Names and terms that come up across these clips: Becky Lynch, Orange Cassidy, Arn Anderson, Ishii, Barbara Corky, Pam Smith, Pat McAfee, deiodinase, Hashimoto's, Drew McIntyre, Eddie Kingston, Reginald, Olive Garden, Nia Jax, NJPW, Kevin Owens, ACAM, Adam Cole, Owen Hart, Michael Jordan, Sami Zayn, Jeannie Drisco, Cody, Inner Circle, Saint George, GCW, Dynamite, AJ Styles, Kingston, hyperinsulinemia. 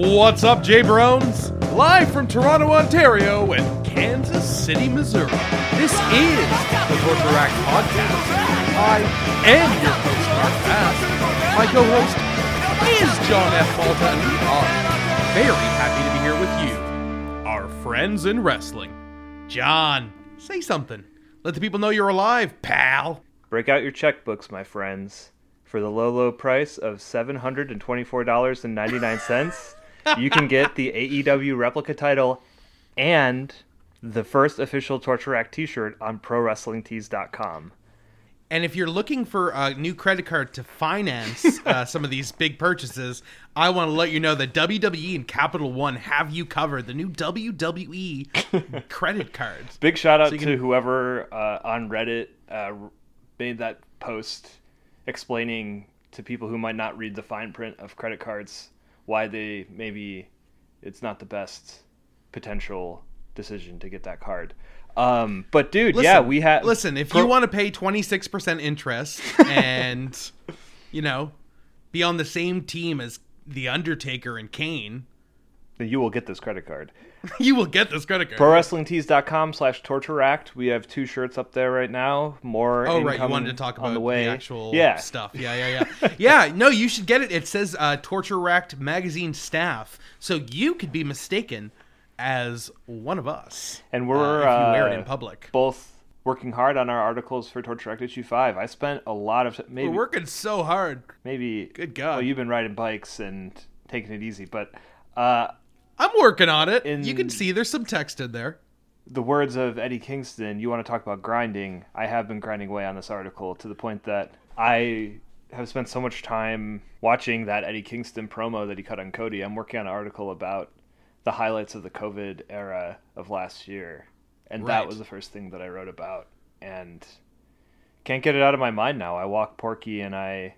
What's up, Jay Barones? Live from Toronto, Ontario and Kansas City, Missouri. This is the Torture Rack Podcast. I am your host, Mark Bass. My co-host is John F. Malta, and we are very happy to be here with you, our friends in wrestling. John, say something. Let the people know you're alive, pal. Break out your checkbooks, my friends. For the low, low price of $724.99, you can get the AEW replica title and the first official Torture Rack t-shirt on ProWrestlingTees.com. And if you're looking for a new credit card to finance some of these big purchases, I want to let you know that WWE and Capital One have you covered. The new WWE credit cards. Big shout out to whoever on Reddit made that post explaining to people who might not read the fine print of credit cards why they maybe it's not the best potential decision to get that card. But dude, listen, yeah, we have. Listen, if you want to pay 26% interest and, you know, be on the same team as The Undertaker and Kane, you will get this credit card. You will get this credit card. ProWrestlingTees.com/TortureRacked. We have two shirts up there right now. More. Oh, right. You wanted to talk about the actual stuff. Yeah. Yeah. No, you should get it. It says Torture Racked magazine staff, so you could be mistaken as one of us. And we're if you wear it in public. Both working hard on our articles for Torture Racked issue 5. I spent a lot of maybe we're working so hard. Maybe good God. Well, you've been riding bikes and taking it easy, but I'm working on it. You can see there's some text in there. The words of Eddie Kingston, you want to talk about grinding. I have been grinding away on this article to the point that I have spent so much time watching that Eddie Kingston promo that he cut on Cody. I'm working on an article about the highlights of the COVID era of last year. And right. That was the first thing that I wrote about. And can't get it out of my mind now. I walk Porky and I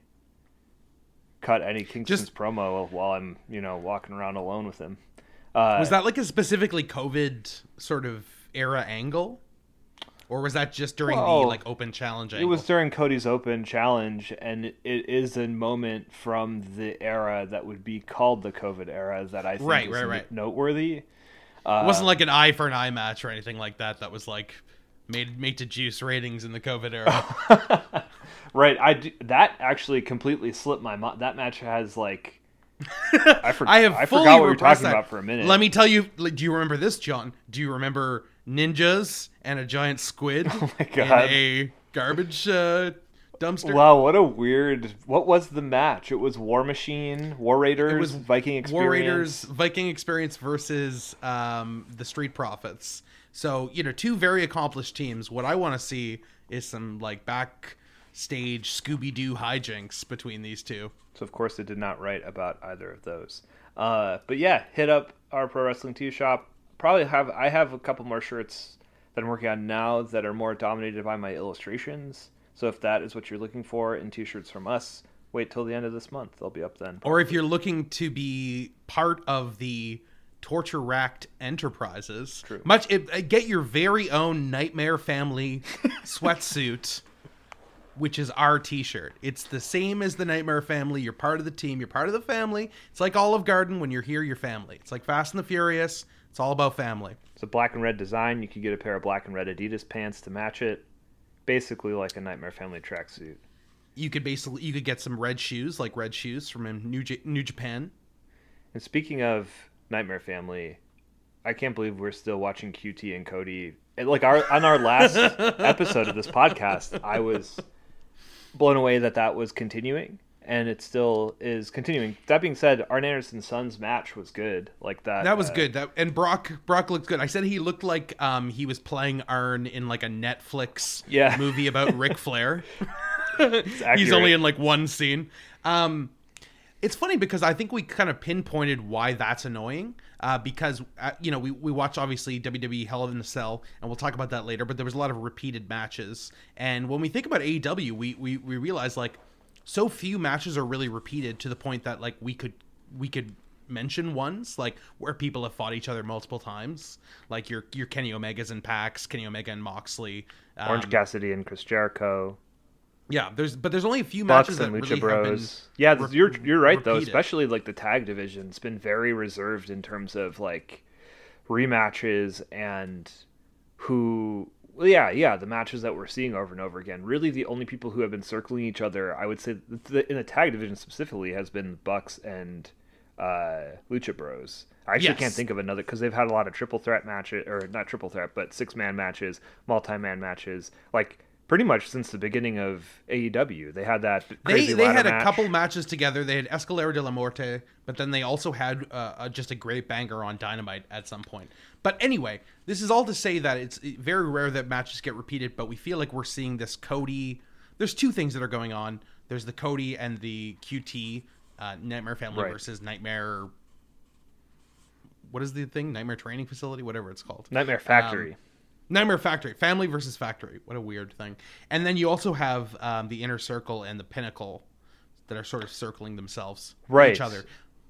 cut Eddie Kingston's promo while I'm, walking around alone with him. Was that like a specifically COVID sort of era angle? Or was that just during the open challenge angle? It was during Cody's open challenge, and it is a moment from the era that would be called the COVID era that I think is noteworthy. It wasn't like an eye for an eye match or anything like that that was like made to juice ratings in the COVID era. Right. That actually completely slipped my mind. That match has like... I forgot what we were talking about for a minute. Let me tell you, do you remember this, John? Do you remember ninjas and a giant squid in a garbage dumpster? Wow, what a weird... What was the match? It was War Machine, War Raiders, Viking Experience. War Raiders, Viking Experience versus the Street Profits. So, two very accomplished teams. What I want to see is some, backstage Scooby-Doo hijinks between these two. So of course it did not write about either of those, but yeah, hit up our Pro Wrestling Tees shop. I have a couple more shirts that I'm working on now that are more dominated by my illustrations, so if that is what you're looking for in t-shirts from us, wait till the end of this month. They'll be up then probably. Or if you're looking to be part of the Torture Racked Enterprises, get your very own Nightmare Family sweatsuit, which is our t-shirt. It's the same as the Nightmare Family. You're part of the team. You're part of the family. It's like Olive Garden. When you're here, you're family. It's like Fast and the Furious. It's all about family. It's a black and red design. You can get a pair of black and red Adidas pants to match it. Basically like a Nightmare Family tracksuit. You could get some red shoes, like red shoes from New Japan. And speaking of Nightmare Family, I can't believe we're still watching QT and Cody. On our last episode of this podcast, I was... blown away that was continuing, and it still is continuing. That being said, Arn Anderson's son's match was good. That was good. And Brock looked good. I said he looked like he was playing Arn in a Netflix movie about Ric Flair. He's only in one scene. It's funny because I think we kind of pinpointed why that's annoying, because we watched obviously WWE Hell in a Cell, and we'll talk about that later. But there was a lot of repeated matches, and when we think about AEW, we realize so few matches are really repeated to the point that we could mention ones where people have fought each other multiple times, like your Kenny Omegas and Pax, Kenny Omega and Moxley, Orange Cassidy and Chris Jericho. Yeah, there's only a few Bucks matches that Lucha really Bros. Have been you're right repeated. Though, especially like the tag division's been very reserved in terms of like rematches and who. Well, yeah, the matches that we're seeing over and over again. Really, the only people who have been circling each other, I would say, in the tag division specifically, has been Bucks and Lucha Bros. I actually can't think of another, because they've had a lot of triple threat matches, or not triple threat, but six-man matches, multi-man matches, like pretty much since the beginning of AEW. They had that crazy ladder match. They had a couple matches together. They had Escalera de la Muerte, but then they also had just a great banger on Dynamite at some point. But anyway, this is all to say that it's very rare that matches get repeated, but we feel like we're seeing this Cody. There's two things that are going on. There's the Cody and the QT, Nightmare Family versus Nightmare. What is the thing? Nightmare Training Facility? Whatever it's called. Nightmare Factory. Nightmare Factory. Family versus Factory. What a weird thing. And then you also have the Inner Circle and the Pinnacle that are sort of circling themselves each other.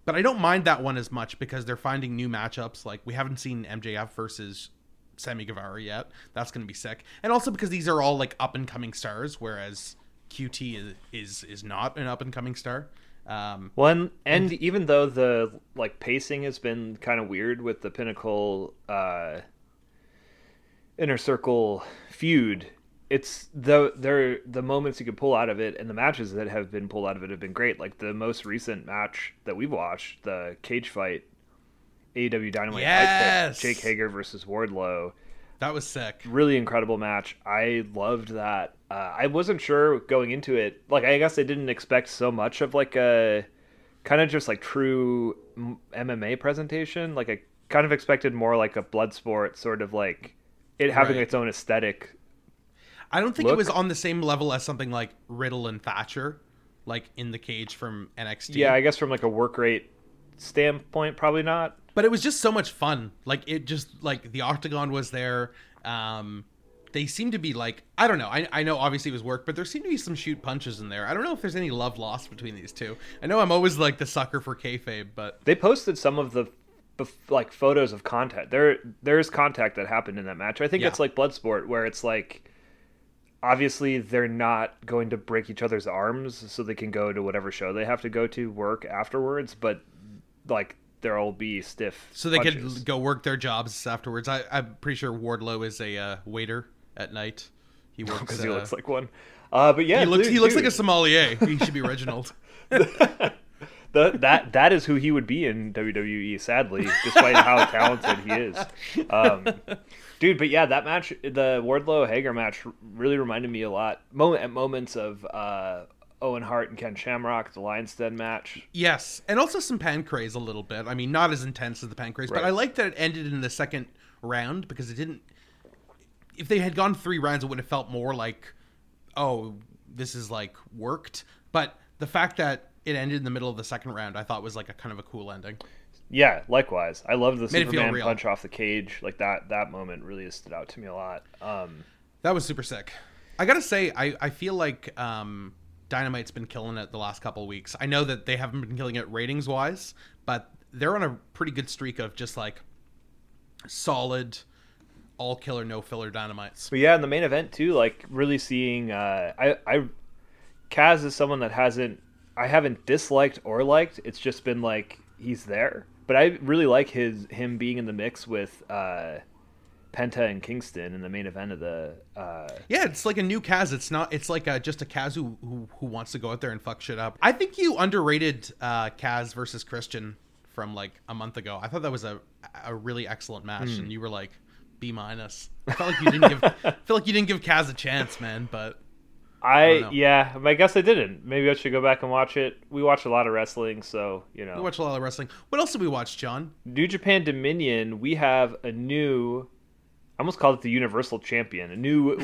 But I don't mind that one as much because they're finding new matchups. Like, we haven't seen MJF versus Sammy Guevara yet. That's going to be sick. And also because these are all, like, up-and-coming stars, whereas QT is not an up-and-coming star. And even though the, like, pacing has been kind of weird with the Pinnacle Inner Circle feud, it's the moments you could pull out of it, and the matches that have been pulled out of it have been great. Like the most recent match that we've watched, the cage fight, AEW Dynamite fight, Jake Hager versus Wardlow. That was sick. Really incredible match. I loved that. I wasn't sure going into it. Like, I guess I didn't expect so much of like a kind of just like true MMA presentation. Like, I kind of expected more like a blood sport sort of like it having its own aesthetic. I don't think it was on the same level as something like Riddle and Thatcher, like in the cage from NXT. Yeah, I guess from like a work rate standpoint, probably not. But it was just so much fun. Like, it just, like, the octagon was there. They seemed to be like, I don't know. I know obviously it was work, but there seemed to be some shoot punches in there. I don't know if there's any love lost between these two. I know I'm always like the sucker for kayfabe, but they posted some of the like photos of contact. There's contact that happened in that match. I think it's like Bloodsport, where it's like, obviously, they're not going to break each other's arms so they can go to whatever show they have to go to work afterwards, but, like, there'll be stiff so they punches. Could go work their jobs afterwards. I'm pretty sure Wardlow is a waiter at night. He works because he looks like one. But yeah, he looks like a sommelier. He should be Reginald. That is who he would be in WWE, sadly, despite how talented he is. Dude, but yeah, that match, the Wardlow-Hager match, really reminded me a lot, at moments, of Owen Hart and Ken Shamrock, the Lion's Den match. Yes, and also some Pancrase a little bit. I mean, not as intense as the Pancrase, but I like that it ended in the second round, because it didn't... If they had gone 3 rounds, it would have felt more like, oh, this is, like, worked. But the fact that it ended in the middle of the second round, I thought was, like, a kind of a cool ending. Yeah, likewise. I love the Superman punch off the cage. Like, that moment really stood out to me a lot. That was super sick. I gotta say, I feel like Dynamite's been killing it the last couple of weeks. I know that they haven't been killing it ratings-wise, but they're on a pretty good streak of just, like, solid, all-killer, no-filler Dynamites. But yeah, in the main event, too, like, really seeing... Kaz is someone that I haven't disliked or liked. It's just been, like, he's there. But I really like him being in the mix with Penta and Kingston in the main event of the... Yeah, it's like a new Kaz. It's not. It's like just a Kaz who wants to go out there and fuck shit up. I think you underrated Kaz versus Christian from like a month ago. I thought that was a really excellent match, and you were like B-. I felt like you didn't give Kaz a chance, man. But I guess I didn't. Maybe I should go back and watch it. We watch a lot of wrestling, so, you know. We watch a lot of wrestling. What else did we watch, John? New Japan Dominion, we have a new, I almost called it the Universal Champion. A new...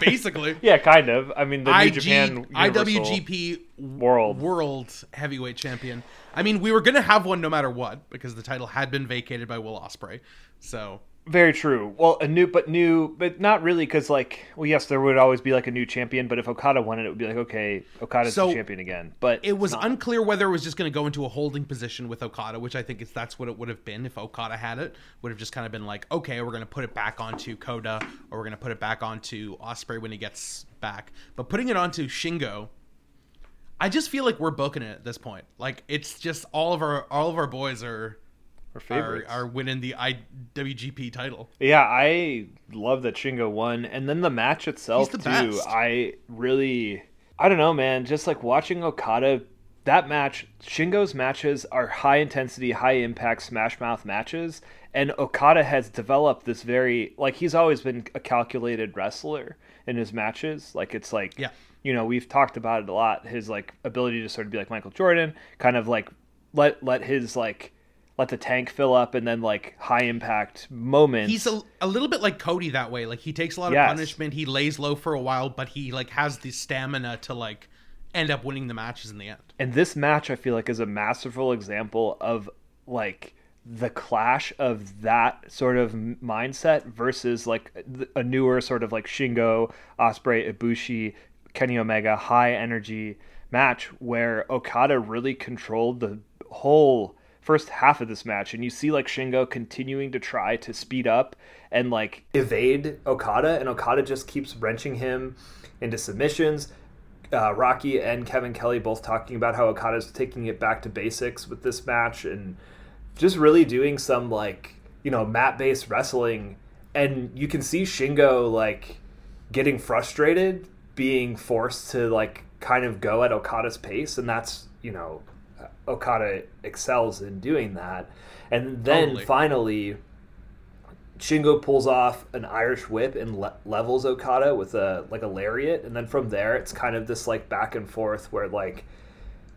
basically. Yeah, kind of. I mean, the New Japan Universal IWGP World Heavyweight Champion. I mean, we were going to have one no matter what, because the title had been vacated by Will Ospreay. So Very true. Well, but not really, because yes, there would always be a new champion, but if Okada won it, it would be okay, Okada's the champion again. But it was unclear whether it was just going to go into a holding position with Okada, which I think that's what it would have been if Okada had it. Would have just kind of been okay, we're going to put it back onto Kota, or we're going to put it back onto Ospreay when he gets back. But putting it onto Shingo, I just feel like we're booking it at this point. It's just all of our boys are winning the IWGP title. Yeah, I love that Shingo won, and then the match itself too. Best. I don't know, man. Just watching Okada, that match. Shingo's matches are high intensity, high impact, smash mouth matches, and Okada has developed this very he's always been a calculated wrestler in his matches. We've talked about it a lot. His ability to sort of be like Michael Jordan, kind of let his let the tank fill up, and then high impact moments. He's a little bit like Cody that way. He takes a lot of punishment. He lays low for a while, but he has the stamina to end up winning the matches in the end. And this match, I feel is a masterful example of the clash of that sort of mindset versus a newer sort of Shingo, Ospreay, Ibushi, Kenny Omega, high energy match where Okada really controlled the whole first half of this match, and you see Shingo continuing to try to speed up and evade Okada, and Okada just keeps wrenching him into submissions. Rocky and Kevin Kelly both talking about how Okada's taking it back to basics with this match and just really doing some mat-based wrestling, and you can see Shingo getting frustrated, being forced to kind of go at Okada's pace, and that's Okada excels in doing that. And then finally Shingo pulls off an Irish whip and levels Okada with a lariat, and then from there it's kind of this back and forth where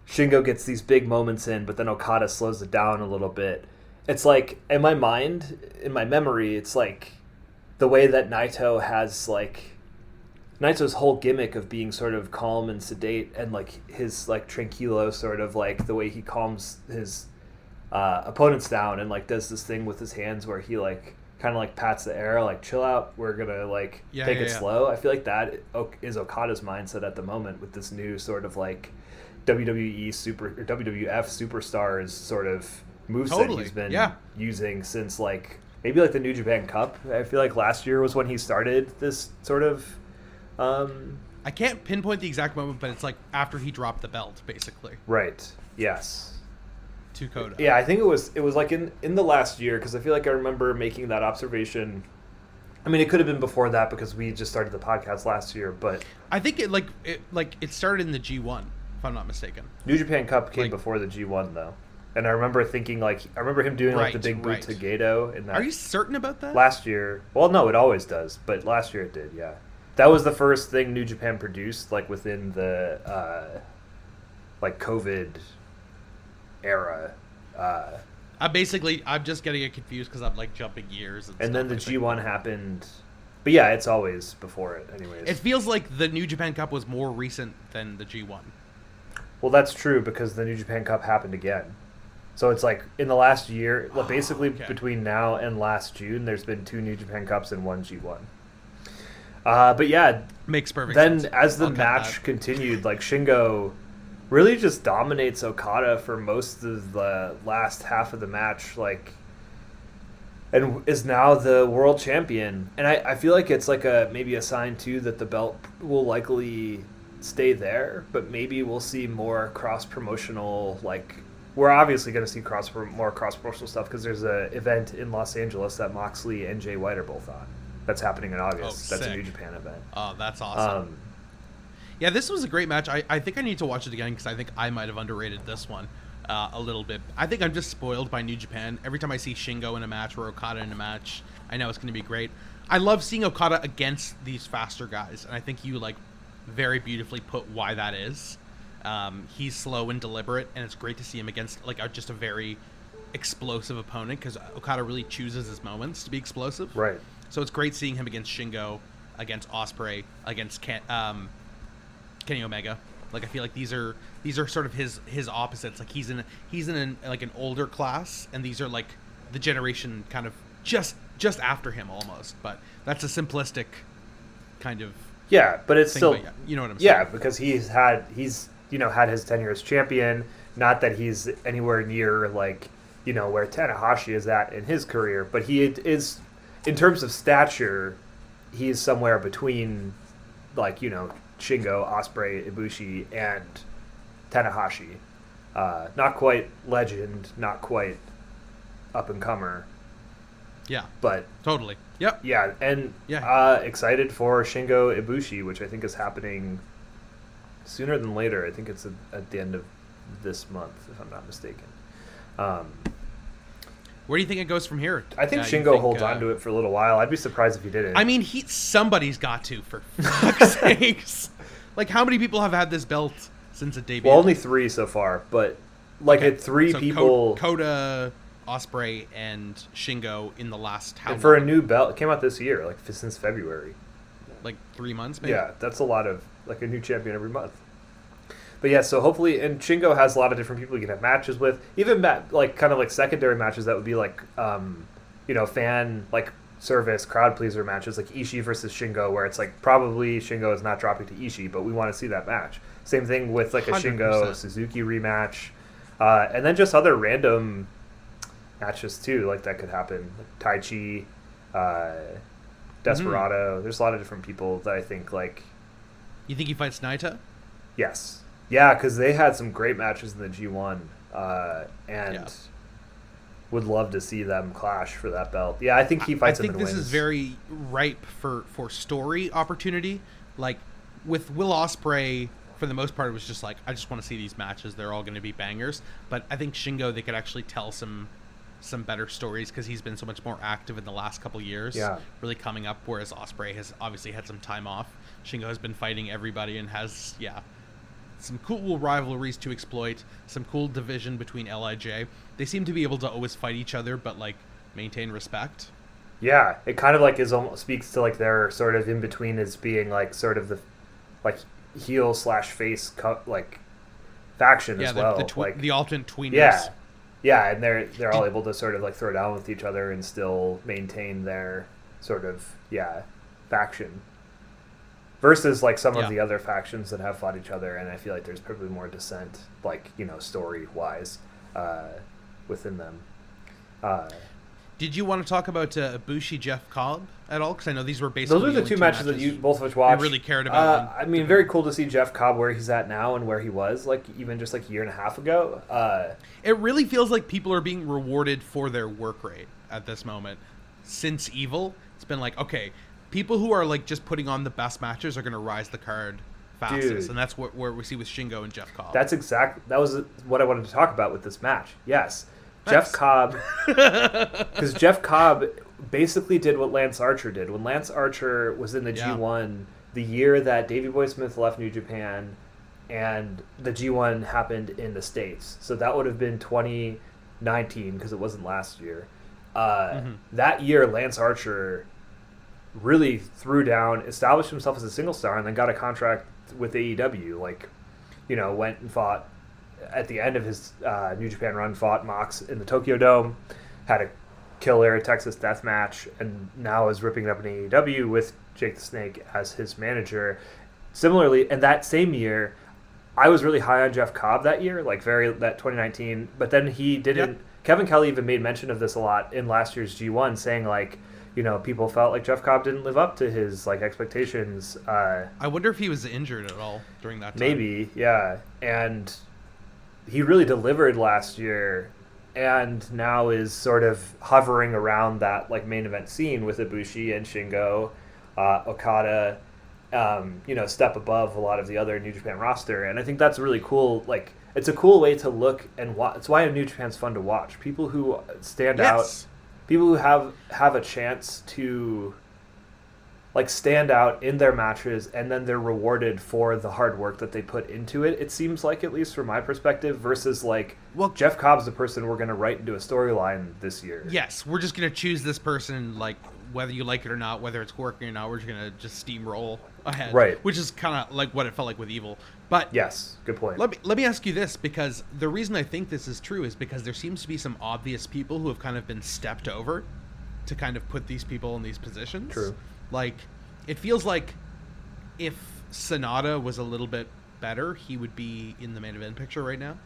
Shingo gets these big moments in, but then Okada slows it down a little bit. It's in my memory, it's the way that Naito has Naito's whole gimmick of being sort of calm and sedate, and his tranquilo sort of the way he calms his opponents down, and does this thing with his hands where he kind of pats the air, chill out, we're gonna slow. I feel that is Okada's mindset at the moment with this new sort of WWE or WWF superstars sort of moveset he's been using since maybe the New Japan Cup. I feel last year was when he started this sort of. I can't pinpoint the exact moment, but it's after he dropped the belt, basically. Right. Yes. To Kota. Yeah, I think it was in the last year, because I feel I remember making that observation. I mean, it could have been before that because we just started the podcast last year, but I think it started in the G1, if I'm not mistaken. New Japan Cup came before the G1 though, and I remember thinking I remember him doing the big boot to Gato. And that. Are you certain about that? Last year, well, no, it always does, but last year it did, yeah. That was the first thing New Japan produced, within the, COVID era. I'm just getting it confused because I'm, jumping years. And then the G1 happened. But, yeah, it's always before it anyways. It feels like the New Japan Cup was more recent than the G1. Well, that's true because the New Japan Cup happened again. So it's, in the last year, between now and last June, there's been 2 New Japan Cups and 1 G1. But yeah, makes perfect sense. Then as the match continued, Shingo really just dominates Okada for most of the last half of the match, and is now the world champion. And I feel it's maybe a sign too that the belt will likely stay there, but maybe we'll see more cross-promotional, we're obviously going to see more cross-promotional stuff because there's an event in Los Angeles that Moxley and Jay White are both on. That's happening in August. Oh, that's sick. A New Japan event. Oh, that's awesome. Yeah, this was a great match. I think I need to watch it again because I think I might have underrated this one a little bit. I think I'm just spoiled by New Japan. Every time I see Shingo in a match or Okada in a match, I know it's going to be great. I love seeing Okada against these faster guys, and I think you very beautifully put why that is. He's slow and deliberate, and it's great to see him against just a very explosive opponent because Okada really chooses his moments to be explosive. Right. So it's great seeing him against Shingo, against Ospreay, against Kenny Omega. I feel these are sort of his opposites. He's in an older class, and these are the generation kind of just just after him almost. But that's a simplistic kind of but it's thing, still but you know what I'm saying. Yeah, because he's had his tenure as champion. Not that he's anywhere near where Tanahashi is at in his career, but he is, in terms of stature, he is somewhere between Shingo, Ospreay, Ibushi, and Tanahashi. Not quite legend, not quite up and comer. Yeah, but totally. Yep. Yeah, and excited for Shingo Ibushi, which I think is happening sooner than later. I think it's at the end of this month, if I'm not mistaken. Where do you think it goes from here? I think Shingo holds on to it for a little while. I'd be surprised if he didn't. I mean, somebody's got to, for fuck's sakes. Like, how many people have had this belt since it debuted? Well, only 3 so far, but people. Kota, Ospreay, and Shingo in the last half. And for a new belt, it came out this year, since February. 3 months, maybe? Yeah, that's a lot of, a new champion every month. But yeah, so hopefully, and Shingo has a lot of different people you can have matches with. Even secondary matches that would be fan service crowd pleaser matches, like Ishii versus Shingo, where it's probably Shingo is not dropping to Ishii, but we want to see that match. Same thing with a 100%. Shingo Suzuki rematch, and then just other random matches too, that could happen. Tai Chi, Desperado. Mm-hmm. There's a lot of different people that I think You think he fights Naito? Yes. Yeah, because they had some great matches in the G1, would love to see them clash for that belt. Yeah, I think he fights him and wins. I think this is very ripe for story opportunity. With Will Ospreay, for the most part, it was just I just want to see these matches. They're all going to be bangers. But I think Shingo, they could actually tell some better stories because he's been so much more active in the last couple years, really coming up, whereas Ospreay has obviously had some time off. Shingo has been fighting everybody and has, some cool rivalries to exploit, some cool division between LIJ. They seem to be able to always fight each other, but maintain respect. Yeah, it kind of is almost speaks to their sort of in between as being sort of the heel / face faction as well. The alternate tweeners. Yeah, yeah, and they're all able to sort of throw down with each other and still maintain their sort of faction. Versus some of the other factions that have fought each other, and I feel there's probably more dissent, story-wise, within them. Did you want to talk about Ibushi Jeff Cobb at all? Because I know these were basically those are the two matches that you both of which watched. I really cared about. Very cool to see Jeff Cobb where he's at now and where he was, even just a year and a half ago. It really feels like people are being rewarded for their work rate at this moment. Since Evil, it's been okay. People who are just putting on the best matches are going to rise the card fastest. Dude. And that's where we see with Shingo and Jeff Cobb. That's that was what I wanted to talk about with this match. Yes. Nice. Jeff Cobb, because Jeff Cobb basically did what Lance Archer did. When Lance Archer was in the G1, the year that Davey Boy Smith left New Japan and the G1 happened in the States. So that would have been 2019 because it wasn't last year. That year, Lance Archer really threw down, established himself as a single star, and then got a contract with AEW. Went and fought at the end of his New Japan run, fought Mox in the Tokyo Dome, had a killer Texas death match, and now is ripping it up in AEW with Jake the Snake as his manager. Similarly, and that same year, I was really high on Jeff Cobb that year, 2019, but then he didn't. Yep. Kevin Kelly even made mention of this a lot in last year's G1, saying people felt like Jeff Cobb didn't live up to his expectations. I wonder if he was injured at all during that time. Maybe, yeah. And he really delivered last year, and now is sort of hovering around that main event scene with Ibushi and Shingo, Okada, step above a lot of the other New Japan roster. And I think that's really cool. It's a cool way to look and watch. It's why New Japan's fun to watch. People who stand out. People who have a chance to stand out in their matches, and then they're rewarded for the hard work that they put into it. It seems at least from my perspective, versus Jeff Cobb's the person we're going to write into a storyline this year. Yes, we're just going to choose this person, whether you like it or not, whether it's working or not, we're just going to steamroll ahead. Right. Which is kind of what it felt like with Evil. But yes, good point. Let me ask you this, because the reason I think this is true is because there seems to be some obvious people who have kind of been stepped over to kind of put these people in these positions. True. Like, it feels like if Sonata was a little bit better, he would be in the main event picture right now,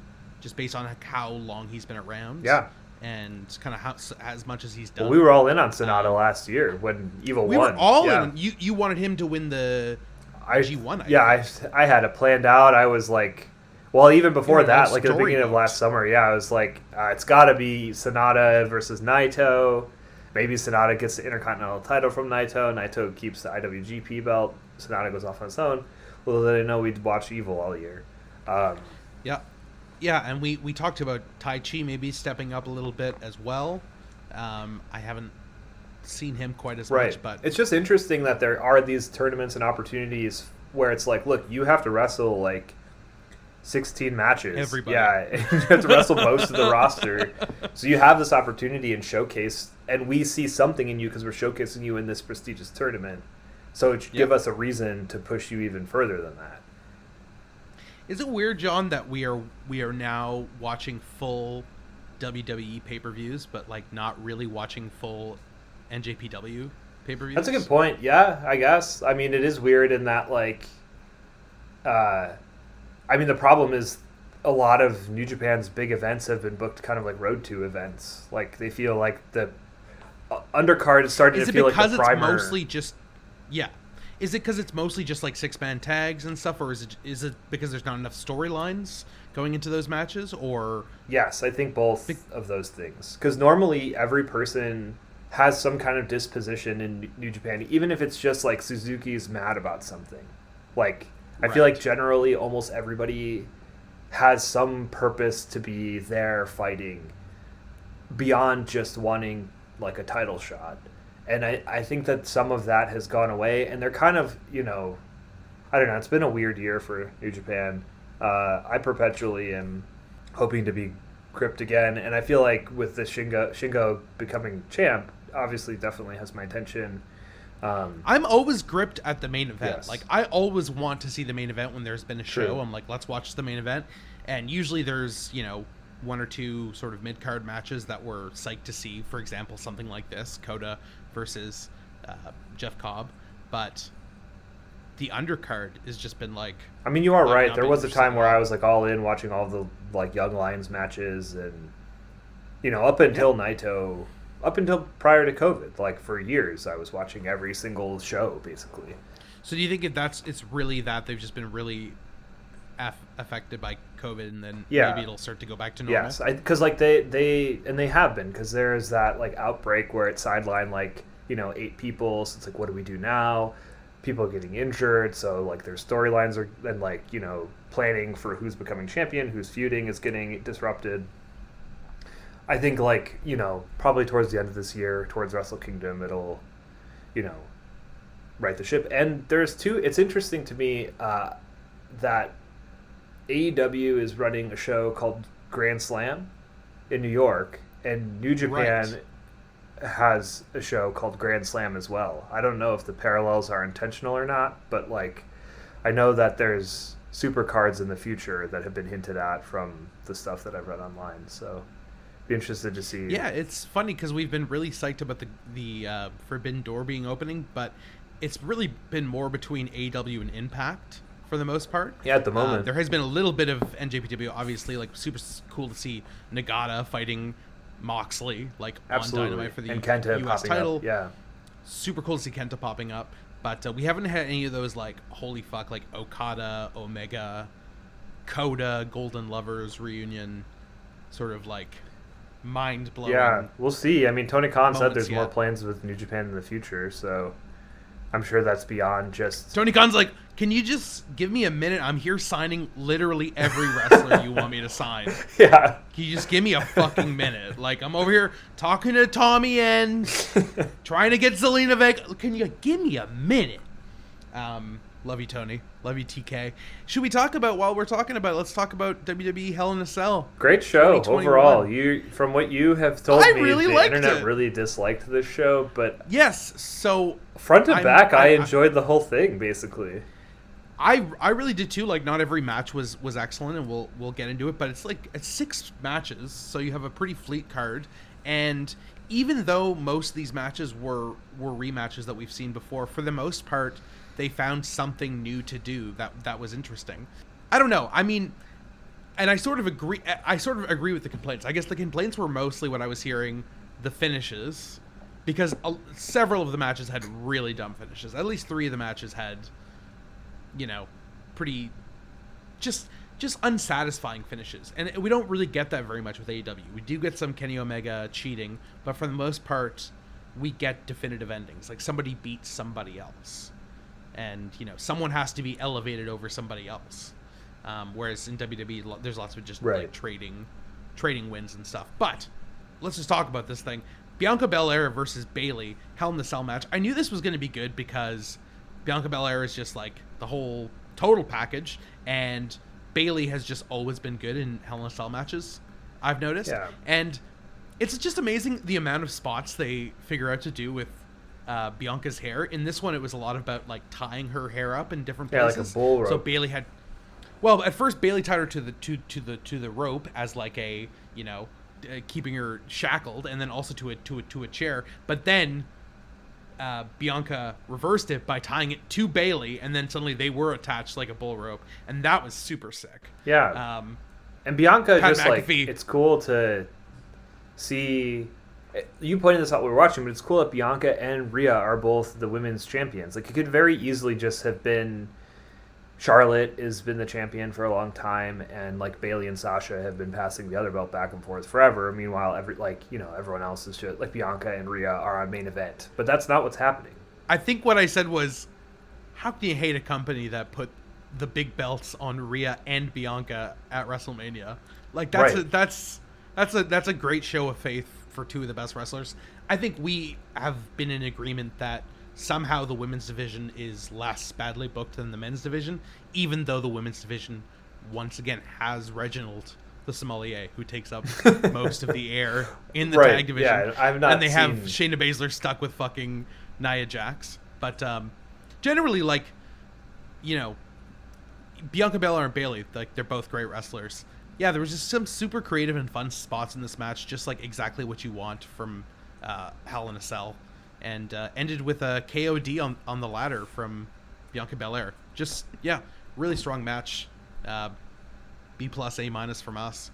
just based on how long he's been around. Yeah. And kind of how, as much as he's done. Well, we were all in on Sonata last year when Evil won. We were all in. You wanted him to win the G1. I had it planned out. I was like, well, even before that, like at the beginning of last summer, I was like, it's got to be Sonata versus Naito. Maybe Sonata gets the Intercontinental title from Naito. Naito keeps the IWGP belt. Sonata goes off on his own. Little did I know we'd watch Evil all year. Yeah, and we talked about Tai Chi maybe stepping up a little bit as well. I haven't seen him quite as much, but it's just interesting that there are these tournaments and opportunities where it's like, look, you have to wrestle like 16 matches. Everybody. Yeah, you have to wrestle most of the roster. So you have this opportunity and showcase, and we see something in you because we're showcasing you in this prestigious tournament. So it should give us a reason to push you even further than that. Is it weird, John, that we are now watching full WWE pay-per-views, but like not really watching full NJPW pay-per-views? That's a good point. Yeah, I guess. I mean, it is weird in that like, I mean, the problem is a lot of New Japan's big events have been booked kind of like road to events. Like they feel like the undercard is starting to feel like the primer. Is it because it's mostly just, yeah. Is it because it's mostly just like 6-man tags and stuff, or is it because there's not enough storylines going into those matches, or? Yes, I think both of those things. Because normally every person has some kind of disposition in New Japan, even if it's just like Suzuki's mad about something. Like I feel like generally almost everybody has some purpose to be there fighting beyond just wanting like a title shot. And I think that some of that has gone away, and they're kind of, you know, I don't know, it's been a weird year for New Japan. I perpetually am hoping to be gripped again, and I feel like with the Shingo becoming champ, obviously definitely has my attention. I'm always gripped at the main event. Yes. Like, I always want to see the main event when there's been a show. True. I'm like, let's watch the main event. And usually there's, you know, one or two sort of mid-card matches that we're psyched to see. For example, something like this, Kota versus Jeff Cobb, but the undercard has just been like, I mean, you are right. There was a time where I was like all in watching all the like Young Lions matches, and you know, up until Naito, up until prior to COVID, like for years I was watching every single show basically. So do you think if it's really that they've just been really affected by COVID, and then maybe it'll start to go back to normal? Yes, because like they have been, because there is that like outbreak where it sidelined like, you know, 8 people. So it's like, what do we do now? People are getting injured, so like their storylines are, and like, you know, planning for who's becoming champion, who's feuding is getting disrupted. I think like, you know, probably towards the end of this year, towards Wrestle Kingdom, it'll, you know, right the ship. And there's two. It's interesting to me that AEW is running a show called Grand Slam in New York, and New Japan has a show called Grand Slam as well. I don't know if the parallels are intentional or not, but like, I know that there's super cards in the future that have been hinted at from the stuff that I've read online. So be interested to see. Yeah, it's funny because we've been really psyched about the Forbidden Door being opening, but it's really been more between AEW and Impact for the most part. Yeah, at the moment. There has been a little bit of NJPW, obviously, like super cool to see Nagata fighting Moxley, like absolutely, on Dynamite for the U.S. title. Up. Yeah. Super cool to see Kenta popping up, but we haven't had any of those like, holy fuck, like Okada, Omega, Kota, Golden Lovers reunion, sort of like mind-blowing. Yeah, we'll see. I mean, Tony Khan said there's more plans with New Japan in the future, so I'm sure that's beyond just... Tony Khan's like, can you just give me a minute? I'm here signing literally every wrestler you want me to sign. Yeah. Can you just give me a fucking minute? Like, I'm over here talking to Tommy and trying to get Zelina Vega. Can you give me a minute? Love you, Tony. Love you, TK. Should we talk about, while we're talking about, let's talk about WWE Hell in a Cell. Great show overall. You, from what you have told me, really the internet really disliked this show, but yes, so front to back, I enjoyed the whole thing basically. I really did too. Like, not every match was excellent, and we'll get into it, but it's like it's 6 matches, so you have a pretty fleet card, And even though most of these matches were rematches that we've seen before, for the most part, they found something new to do that was interesting. I don't know. I mean, and I sort of agree with the complaints. I guess the complaints were mostly when I was hearing the finishes, because several of the matches had really dumb finishes. At least three of the matches had, you know, pretty just unsatisfying finishes. And we don't really get that very much with AEW. We do get some Kenny Omega cheating, but for the most part, we get definitive endings. Like, somebody beats somebody else. And, you know, someone has to be elevated over somebody else. Whereas in WWE, there's lots of just like trading wins and stuff. But let's just talk about this thing. Bianca Belair versus Bayley, Hell in the Cell match. I knew this was going to be good because Bianca Belair is just like the whole total package, and Bayley has just always been good in Hell in a Cell matches, I've noticed. Yeah. And it's just amazing the amount of spots they figure out to do with Bianca's hair. In this one, it was a lot about like tying her hair up in different places. Yeah, like a bull rope. So Bayley had, well, at first Bayley tied her to the rope as like a, you know, keeping her shackled, and then also to a chair. But then Bianca reversed it by tying it to Bayley, and then suddenly they were attached like a bull rope, and that was super sick. Yeah. And Bianca, Pat just McAfee, like, it's cool to see. You pointed this out when we were watching, but it's cool that Bianca and Rhea are both the women's champions. Like, it could very easily just have been Charlotte has been the champion for a long time, and like Bayley and Sasha have been passing the other belt back and forth forever. Meanwhile, everyone else is just like, Bianca and Rhea are on main event, but that's not what's happening. I think what I said was, how can you hate a company that put the big belts on Rhea and Bianca at WrestleMania? Like, that's right. That's a great show of faith for two of the best wrestlers. I think we have been in agreement that somehow the women's division is less badly booked than the men's division, even though the women's division once again has Reginald, the sommelier, who takes up most of the air in the tag division. Yeah, I've not. And they have Shayna Baszler stuck with fucking Nia Jax. But generally, like, you know, Bianca Belair and Bayley, like, they're both great wrestlers. Yeah, there was just some super creative and fun spots in this match, just like exactly what you want from Hell in a Cell. And ended with a KOD on the ladder from Bianca Belair. Just, yeah, really strong match. B+, A- from us.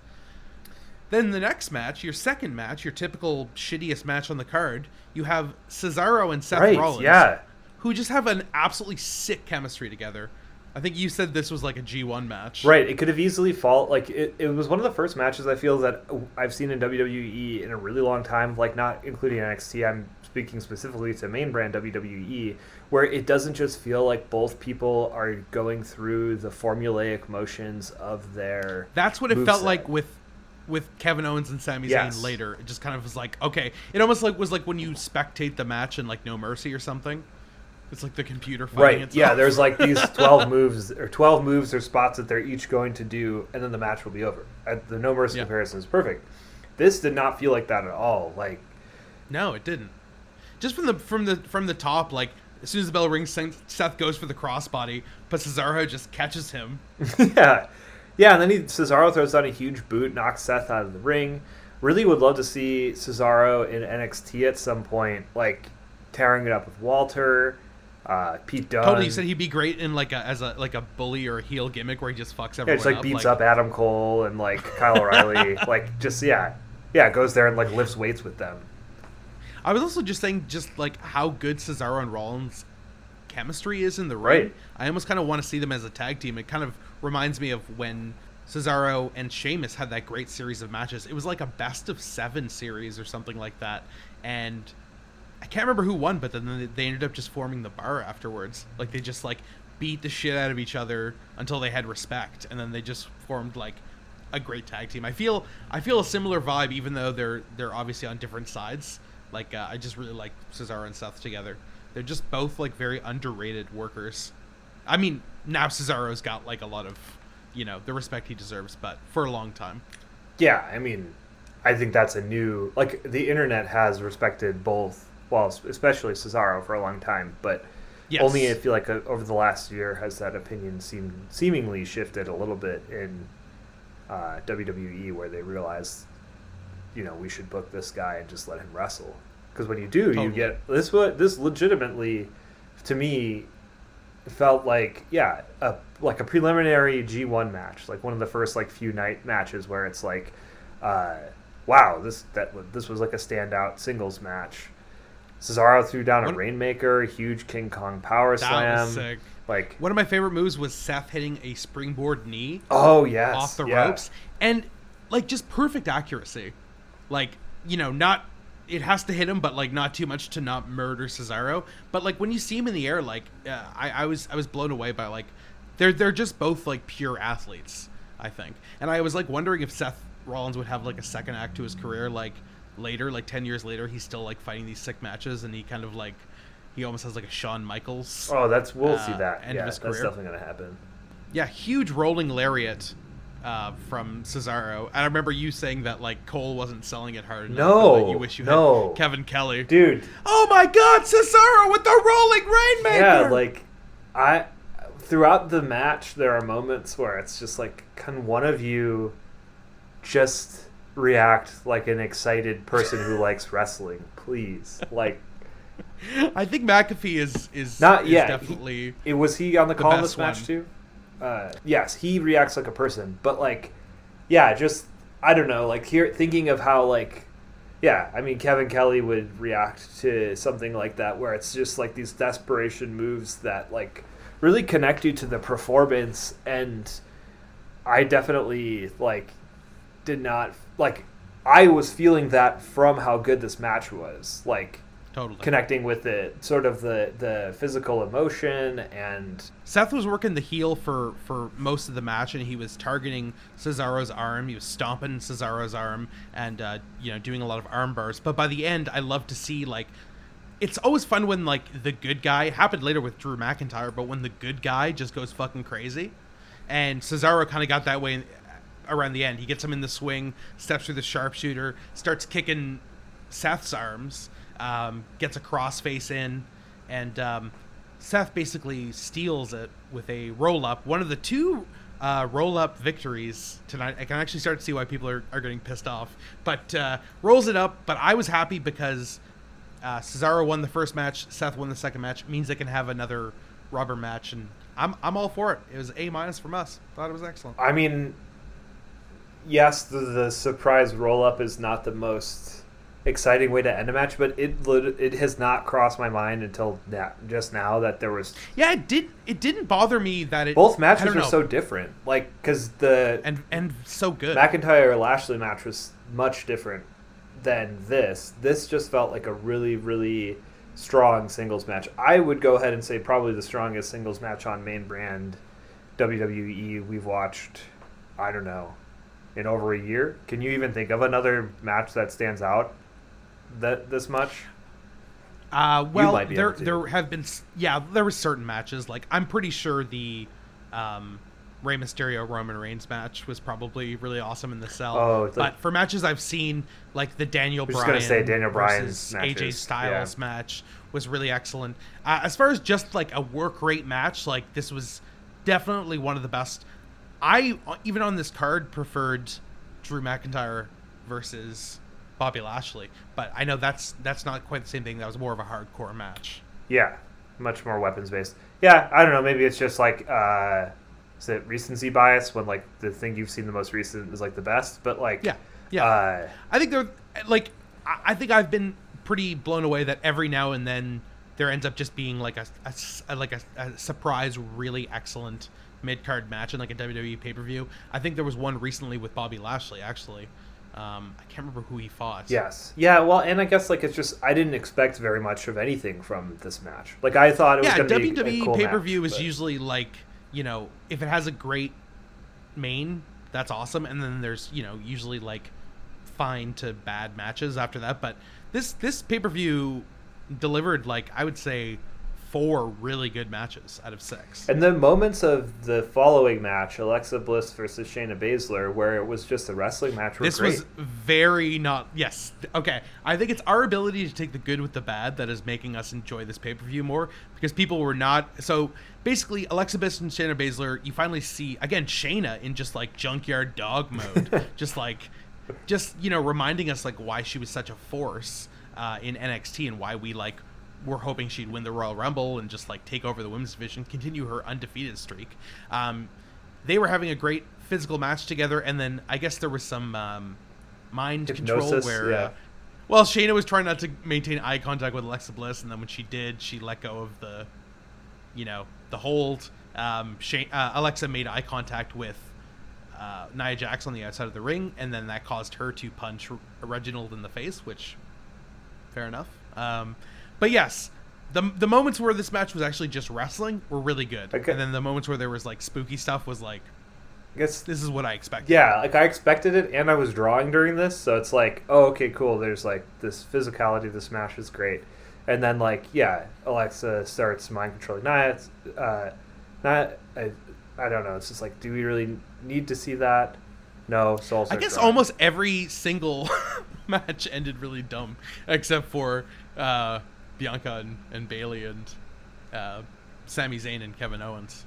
Then the next match, your second match, your typical shittiest match on the card, you have Cesaro and Seth Rollins. Yeah. Who just have an absolutely sick chemistry together. I think you said this was like a G1 match. Right, it could have easily fallen. Like, it was one of the first matches I feel that I've seen in WWE in a really long time, like, not including NXT. I'm speaking specifically to main brand WWE, where it doesn't just feel like both people are going through the formulaic motions of their That's what it moveset. Felt like with Kevin Owens and Sami Zayn later. It just kind of was like, okay. It almost like was like when you spectate the match in like No Mercy or something. It's like the computer fighting itself. Yeah, there's like these 12 moves or spots that they're each going to do, and then the match will be over. The No Mercy comparison is perfect. This did not feel like that at all. Like, no, it didn't. Just from the top, like, as soon as the bell rings, Seth goes for the crossbody, but Cesaro just catches him. Yeah, and then Cesaro throws down a huge boot, knocks Seth out of the ring. Really would love to see Cesaro in NXT at some point, like tearing it up with Walter, Pete Dunne. Totally, you said he'd be great in as a bully or a heel gimmick where he just fucks everyone up. Yeah, just like beats up Adam Cole and like Kyle O'Reilly, like just goes there and like lifts weights with them. I was also just saying like how good Cesaro and Rollins chemistry is in the ring. I almost kind of want to see them as a tag team. It kind of reminds me of when Cesaro and Sheamus had that great series of matches. It was like a best-of-7 series or something like that. And I can't remember who won, but then they ended up just forming the Bar afterwards. Like, they just like beat the shit out of each other until they had respect. And then they just formed like a great tag team. I feel a similar vibe, even though they're obviously on different sides. Like, I just really like Cesaro and Seth together. They're just both, like, very underrated workers. I mean, now Cesaro's got, like, a lot of, you know, the respect he deserves, but for a long time. Yeah, I mean, I think that's a new... Like, the internet has respected both, well, especially Cesaro for a long time, but only I feel like over the last year has that opinion seemingly shifted a little bit in WWE, where they realized you know, we should book this guy and just let him wrestle. Because when you do, you get this. This legitimately, to me, felt like a preliminary G1 match, like one of the first like few night matches where it's like, wow, this was like a standout singles match. Cesaro threw down a Rainmaker, huge King Kong power slam. Was sick. Like one of my favorite moves was Seth hitting a springboard knee. Oh yes, off the ropes, and like just perfect accuracy. Like, you know, not it has to hit him, but like not too much to not murder Cesaro. But like when you see him in the air, like I was blown away by like they're just both like pure athletes, I think. And I was like wondering if Seth Rollins would have like a second act to his career, like later, like 10 years later, he's still like fighting these sick matches, and he kind of like he almost has like a Shawn Michaels. Oh, that's we'll see that end of his career. That's definitely gonna happen. Yeah, huge rolling lariat from Cesaro. And I remember you saying that like Cole wasn't selling it hard enough. No, you wish you had Kevin Kelly, dude. Oh my God, Cesaro with the rolling Rainmaker. Yeah, like throughout the match, there are moments where it's just like, can one of you just react like an excited person who likes wrestling, please? Like, I think McAfee is not is yet. Definitely, it was he on the call in this match too. Yes, he reacts like a person, but like, yeah, just I don't know. Like here, thinking of how like, yeah, I mean Kevin Kelly would react to something like that, where it's just like these desperation moves that like really connect you to the performance, and I definitely like did not like. I was feeling that from how good this match was, like. Totally. Connecting with the sort of the physical emotion, and Seth was working the heel for most of the match, and he was targeting Cesaro's arm. He was stomping Cesaro's arm, and you know, doing a lot of arm bars. But by the end, I love to see like it's always fun when like the good guy happened later with Drew McIntyre, but when the good guy just goes fucking crazy, and Cesaro kind of got that way around the end. He gets him in the swing, steps through the sharpshooter, starts kicking Seth's arms. Gets a crossface in, and Seth basically steals it with a roll-up. One of the two roll-up victories tonight. I can actually start to see why people are getting pissed off. But rolls it up, but I was happy because Cesaro won the first match, Seth won the second match. It means they can have another rubber match, and I'm all for it. It was A- from us. Thought it was excellent. I mean, yes, the surprise roll-up is not the most exciting way to end a match, but it has not crossed my mind until now, just now, that there was it didn't bother me that it both matches were so different, like because the and so good McIntyre Lashley match was much different than this just felt like a really, really strong singles match. I would go ahead and say probably the strongest singles match on main brand WWE we've watched, I don't know, in over a year. Can you even think of another match that stands out that this much? Well, there have been, yeah, there were certain matches. Like, I'm pretty sure the Rey Mysterio Roman Reigns match was probably really awesome in the cell. Oh, like, but for matches I've seen, like the Daniel Bryan versus AJ Styles match was really excellent. As far as just like a work rate match, like this was definitely one of the best. I even on this card preferred Drew McIntyre versus Bobby Lashley, but I know that's not quite the same thing. That was more of a hardcore match. Yeah, much more weapons based. Yeah, I don't know. Maybe it's just like is it recency bias when like the thing you've seen the most recent is like the best? But like yeah, I think they're like I think I've been pretty blown away that every now and then there ends up just being like a surprise really excellent mid-card match in like a WWE pay-per-view. I think there was one recently with Bobby Lashley actually. I can't remember who he fought. Yes. Yeah, well, and I guess, like, it's just I didn't expect very much of anything from this match. Like, I thought it was going to be a cool WWE pay-per-view match, is usually, like, you know, if it has a great main, that's awesome. And then there's, you know, usually, like, fine to bad matches after that. But this pay-per-view delivered, like, I would say 4 really good matches out of 6. And the moments of the following match, Alexa Bliss versus Shayna Baszler, where it was just a wrestling match, this was very not... Yes. Okay. I think it's our ability to take the good with the bad that is making us enjoy this pay-per-view more, because people were not... So, basically, Alexa Bliss and Shayna Baszler, you finally see, again, Shayna in just, like, junkyard dog mode. Just, like... just, you know, reminding us, like, why she was such a force in NXT and why we, like, were hoping she'd win the Royal Rumble and just, like, take over the women's division, continue her undefeated streak. They were having a great physical match together, and then I guess there was some mind hypnosis, control where... well, Shayna was trying not to maintain eye contact with Alexa Bliss, and then when she did, she let go of the, you know, the hold. Alexa made eye contact with Nia Jax on the outside of the ring, and then that caused her to punch Reginald in the face, which, fair enough. But yes, the moments where this match was actually just wrestling were really good. Okay. And then the moments where there was, like, spooky stuff was like, I guess this is what I expected. Yeah, like, I expected it, and I was drawing during this, so it's like, oh, okay, cool. There's, like, this physicality of the smash is great. And then, like, yeah, Alexa starts mind controlling Nia. I don't know. It's just like, do we really need to see that? No. So I guess drawing. Almost every single match ended really dumb, except for Bianca and Bayley and Sami Zayn and Kevin Owens.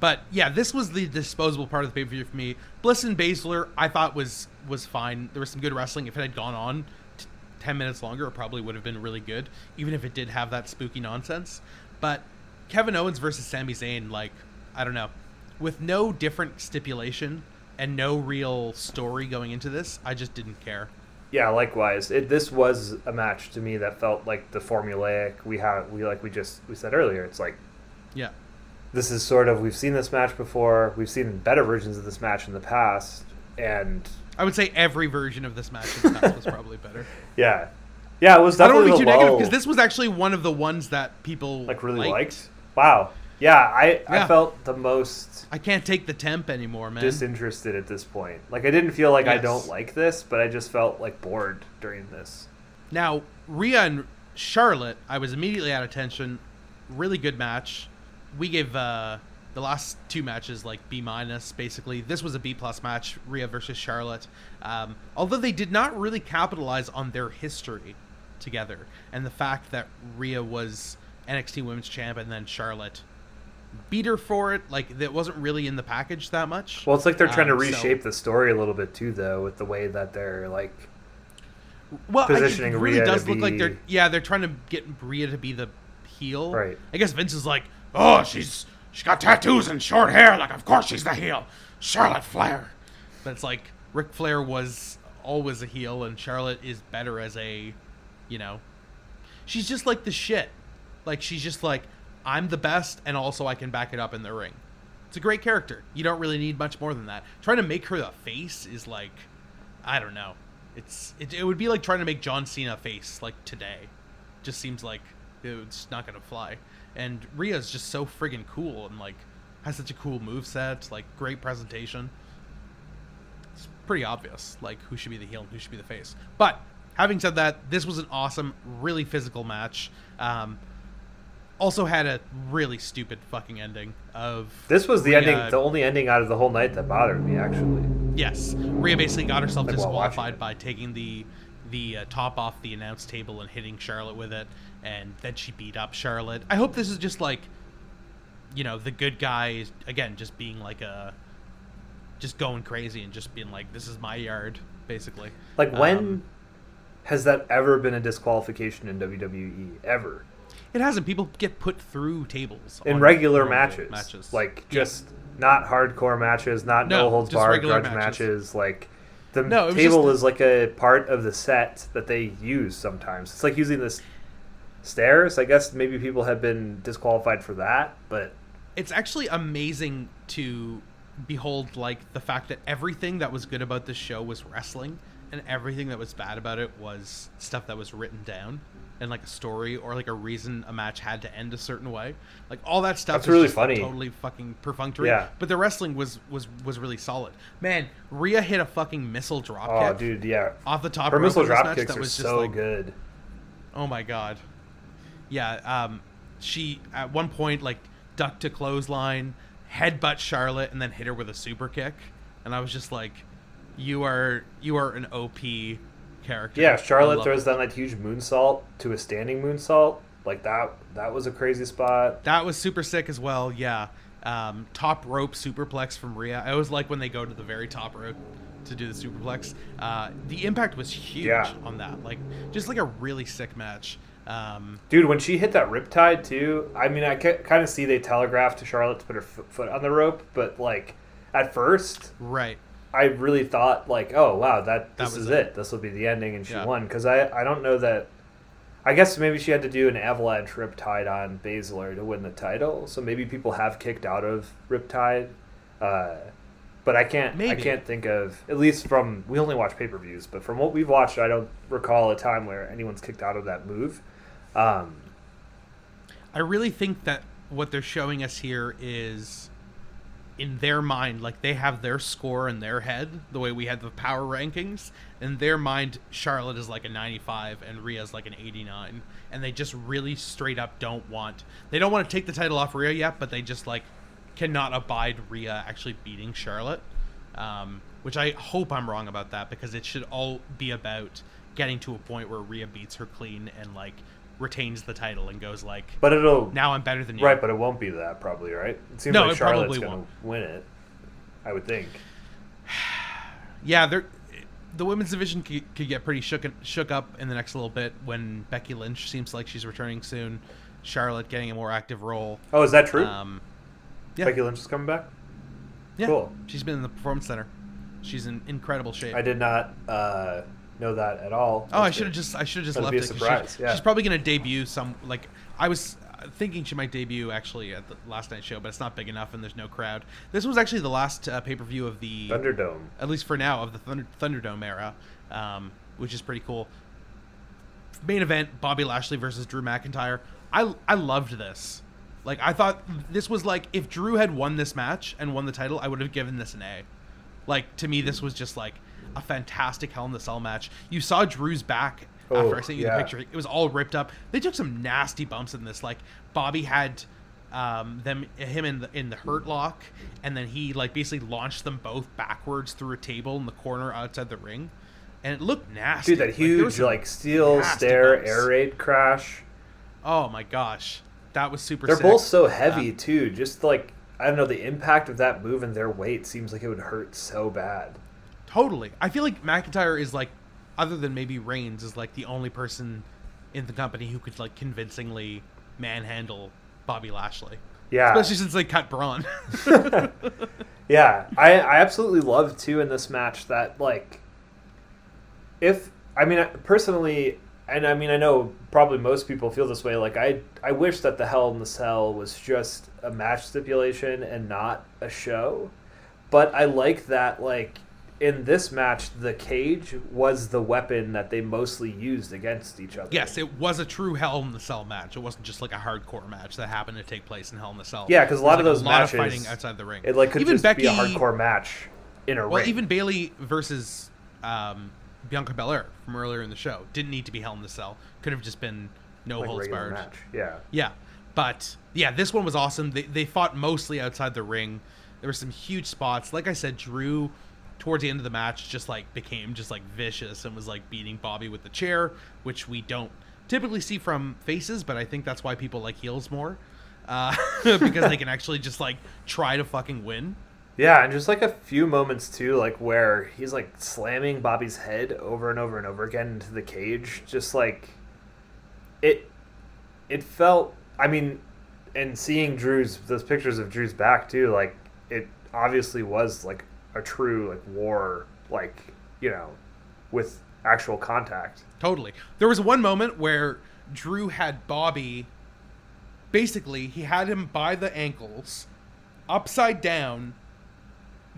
But yeah, this was the disposable part of the pay-per-view for me. Bliss and Baszler, I thought was fine. There was some good wrestling. If it had gone on 10 minutes longer, it probably would have been really good, even if it did have that spooky nonsense. But Kevin Owens versus Sami Zayn, like, I don't know, with no different stipulation and no real story going into this, I just didn't care. Yeah, likewise. This was a match to me that felt like the formulaic we said earlier. It's like, yeah. This is sort of, we've seen this match before. We've seen better versions of this match in the past, and I would say every version of this match in the past was probably better. Yeah, yeah, it was definitely. I don't want to be too negative because this was actually one of the ones that people like really liked. Wow, yeah, I felt the most. I can't take the temp anymore, man. Disinterested at this point. Like, I didn't feel like I don't like this, but I just felt like bored during this. Now, Rhea and Charlotte, I was immediately out of tension. Really good match. We gave the last two matches, like, B-, basically. This was a B+ match, Rhea versus Charlotte. Although they did not really capitalize on their history together. And the fact that Rhea was NXT Women's Champ and then Charlotte beat her for it, like, that wasn't really in the package that much. Well, it's like they're trying to reshape the story a little bit, too, though, with the way that they're, like, positioning Rhea. It really does look like they're trying to get Rhea to be the heel. Right. I guess Vince is like, oh, she's got tattoos and short hair. Like, of course she's the heel. Charlotte Flair. But it's like, Ric Flair was always a heel, and Charlotte is better as a, you know. She's just like the shit. Like, she's just like, I'm the best, and also I can back it up in the ring. It's a great character. You don't really need much more than that. Trying to make her a face is like, I don't know. It would be like trying to make John Cena a face, like, today. Just seems like it's not going to fly. And Rhea's just so friggin' cool and, like, has such a cool moveset, like, great presentation. It's pretty obvious, like, who should be the heel and who should be the face. But, having said that, this was an awesome, really physical match. Also had a really stupid fucking ending of... This was the ending, the only ending out of the whole night that bothered me, actually. Yes. Rhea basically got herself disqualified by taking the top off the announce table and hitting Charlotte with it. And then she beat up Charlotte. I hope this is just like, you know, the good guy, again, just being like just going crazy and just being like, this is my yard, basically. Like, when has that ever been a disqualification in WWE? Ever? It hasn't. People get put through tables. In regular matches. Like, just not hardcore matches, not no-holds-barred grudge matches. Like, the table is like a part of the set that they use sometimes. It's like using this... stairs. I guess maybe people have been disqualified for that, but it's actually amazing to behold, like, the fact that everything that was good about this show was wrestling, and everything that was bad about it was stuff that was written down and, like, a story or, like, a reason a match had to end a certain way. Like, all that stuff was really funny, totally fucking perfunctory. Yeah. But the wrestling was really solid. Man, Rhea hit a fucking missile drop kick. Oh, dude, yeah. Off the top. Her missile drop kicks are so good. Oh my god. Yeah, she, at one point, like, ducked to clothesline, headbutt Charlotte, and then hit her with a super kick. And I was just like, you are an OP character. Yeah, Charlotte throws down that huge moonsault to a standing moonsault. Like, that was a crazy spot. That was super sick as well, yeah. Top rope superplex from Rhea. I always like when they go to the very top rope to to do the superplex. The impact was huge on that. Like, just like a really sick match. Dude, when she hit that riptide too, I mean, I kind of see they telegraphed to Charlotte to put her foot on the rope, but like at first, right? I really thought like, oh wow, this is it. This will be the ending, and she won because I don't know that. I guess maybe she had to do an avalanche riptide on Baszler to win the title, so maybe people have kicked out of riptide, but I can't think of, at least from, we only watch pay-per-views, but from what we've watched, I don't recall a time where anyone's kicked out of that move. I really think that what they're showing us here is, in their mind, like they have their score in their head, the way we had the power rankings. In their mind, Charlotte is like a 95 and Rhea's like an 89. And they just really straight up don't want to take the title off Rhea yet, but they just like cannot abide Rhea actually beating Charlotte. Which I hope I'm wrong about that, because it should all be about getting to a point where Rhea beats her clean and like retains the title and goes like, but it'll, now I'm better than you. Right, but it won't be that probably, right? It seems like Charlotte's going to win it, I would think. Yeah, the women's division could get pretty shook up in the next little bit when Becky Lynch seems like she's returning soon. Charlotte getting a more active role. Oh, is that true? Yeah. Becky Lynch is coming back? Yeah. Cool. She's been in the Performance Center. She's in incredible shape. I did not... know that at all. Oh, I should have just left it. She's probably going to debut some, like I was thinking she might debut actually at the last night's show, but it's not big enough and there's no crowd. This was actually the last pay-per-view of the Thunderdome, at least for now, of the Thunderdome era, which is pretty cool. Main event: Bobby Lashley versus Drew McIntyre. I loved this. Like, I thought this was like, if Drew had won this match and won the title, I would have given this an A. Like, to me, this was just like a fantastic Hell in the Cell match. You saw Drew's back after I sent you the picture. It was all ripped up. They took some nasty bumps in this. Like, Bobby had him in the hurt lock, and then he like basically launched them both backwards through a table in the corner outside the ring, and it looked nasty. Dude, that huge like steel stair bumps. Air raid crash. Oh my gosh, that was super. They're sick. Both so heavy too. Just like, I don't know, the impact of that move and their weight seems like it would hurt so bad. Totally. I feel like McIntyre is like, other than maybe Reigns, is like the only person in the company who could like convincingly manhandle Bobby Lashley. Yeah. Especially since they cut Braun. Yeah. I absolutely love too in this match that like, personally, and I mean, I know probably most people feel this way. Like I wish that the Hell in the Cell was just a match stipulation and not a show. But I like that, like, in this match, the cage was the weapon that they mostly used against each other. Yes, it was a true Hell in the Cell match. It wasn't just like a hardcore match that happened to take place in Hell in the Cell. Yeah, because a lot of those matches, a lot of fighting outside the ring. It like could even just be a hardcore match in a ring. Well, even Bayley versus Bianca Belair from earlier in the show didn't need to be Hell in the Cell. Could have just been no like holds barred match. Yeah. Yeah, but yeah, this one was awesome. They fought mostly outside the ring. There were some huge spots. Like I said, Drew, towards the end of the match, just like became just like vicious and was like beating Bobby with the chair, which we don't typically see from faces, but I think that's why people like heels more, because they can actually just like try to fucking win. Yeah, and just like a few moments too, like where he's like slamming Bobby's head over and over and over again into the cage, just like it felt, I mean, and seeing those pictures of Drew's back too, like it obviously was like a true like war, like, you know, with actual contact. Totally. There was one moment where Drew had Bobby, basically he had him by the ankles upside down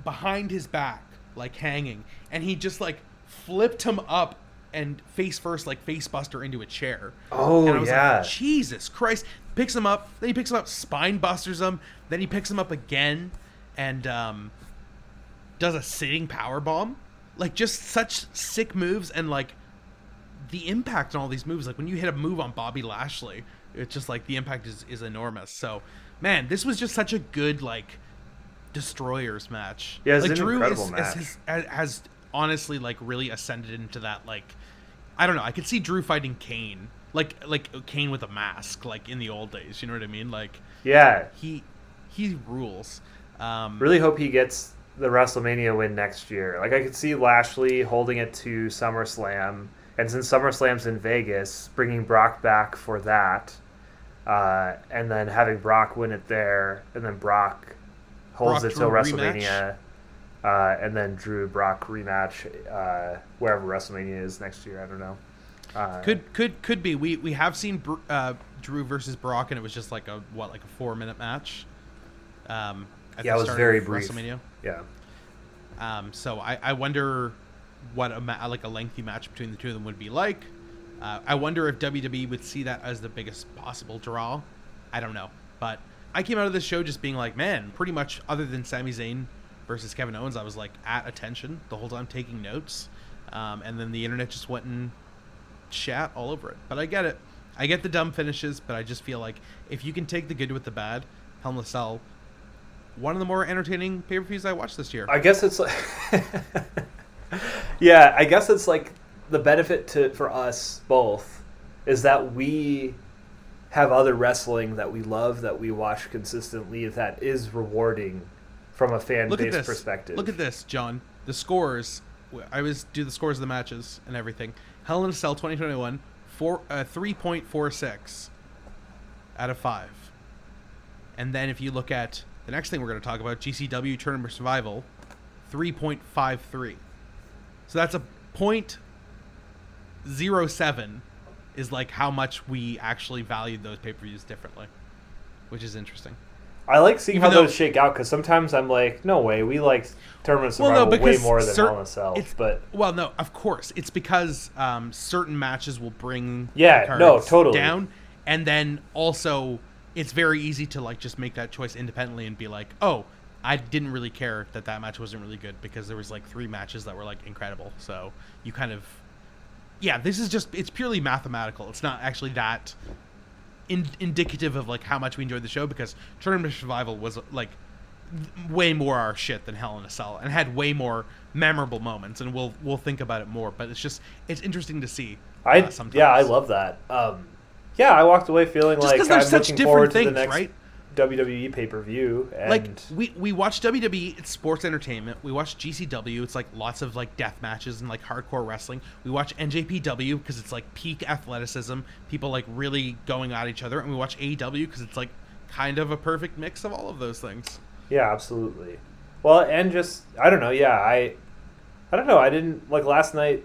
behind his back, like hanging, and he just like flipped him up and face first, like face buster into a chair. Oh, and I was like, Jesus Christ. Picks him up, then he picks him up, spine busters him, then he picks him up again, and does a sitting power bomb. Like, just such sick moves, and like the impact on all these moves, like when you hit a move on Bobby Lashley, it's just like the impact is enormous. So man, this was just such a good like destroyers match. Yeah, it's like an Drew incredible match. Has honestly like really ascended into that, like, I don't know, I could see Drew fighting Kane, like Kane with a mask, like in the old days, you know what I mean? Like, yeah, he rules. Really hope he gets the WrestleMania win next year. Like, I could see Lashley holding it to SummerSlam, and since SummerSlam's in Vegas, bringing Brock back for that, and then having Brock win it there, and then Brock holds it till WrestleMania, and then Drew Brock rematch wherever WrestleMania is next year. I don't know. Could be. We have seen Drew versus Brock, and it was just like a 4-minute match. Yeah, it was very brief. WrestleMania. Yeah. So I wonder what a lengthy match between the two of them would be like. I wonder if WWE would see that as the biggest possible draw. I don't know, but I came out of this show just being like, man, pretty much other than Sami Zayn versus Kevin Owens, I was like at attention the whole time, taking notes, and then the internet just went and chat all over it. But I get it. I get the dumb finishes, but I just feel like if you can take the good with the bad, Hell in a Cell, one of the more entertaining pay-per-views I watched this year. I guess it's like... yeah, I guess it's like the benefit for us both is that we have other wrestling that we love, that we watch consistently, that is rewarding from a fan-based perspective. Look at this, John. The scores. I always do the scores of the matches and everything. Hell in a Cell 2021, 3.46 out of 5. And then if you look at... the next thing we're going to talk about, GCW Tournament Survival, 3.53. So that's a 0.07 is like how much we actually valued those pay-per-views differently, which is interesting. I like seeing how those shake out, because sometimes I'm like, no way, we like Tournament Survival way more than Hell in a Cell. Well, no, of course. It's because certain matches will bring the cards down, and then also... it's very easy to like just make that choice independently and be like, oh, I didn't really care that match wasn't really good because there was like 3 matches that were like incredible. So you kind of, this is just, it's purely mathematical. It's not actually that indicative of like how much we enjoyed the show, because Tournament Survival was like way more our shit than Hell in a Cell and had way more memorable moments. And we'll think about it more, but it's just, it's interesting to see. I love that. Yeah, I walked away feeling just like I'm looking forward to the next WWE pay-per-view. And... like, we watch WWE, it's sports entertainment. We watch GCW, it's like lots of like death matches and like hardcore wrestling. We watch NJPW because it's like peak athleticism, people like really going at each other. And we watch AEW because it's like kind of a perfect mix of all of those things. Yeah, absolutely. Well, and just, I don't know, I don't know, I didn't, like last night...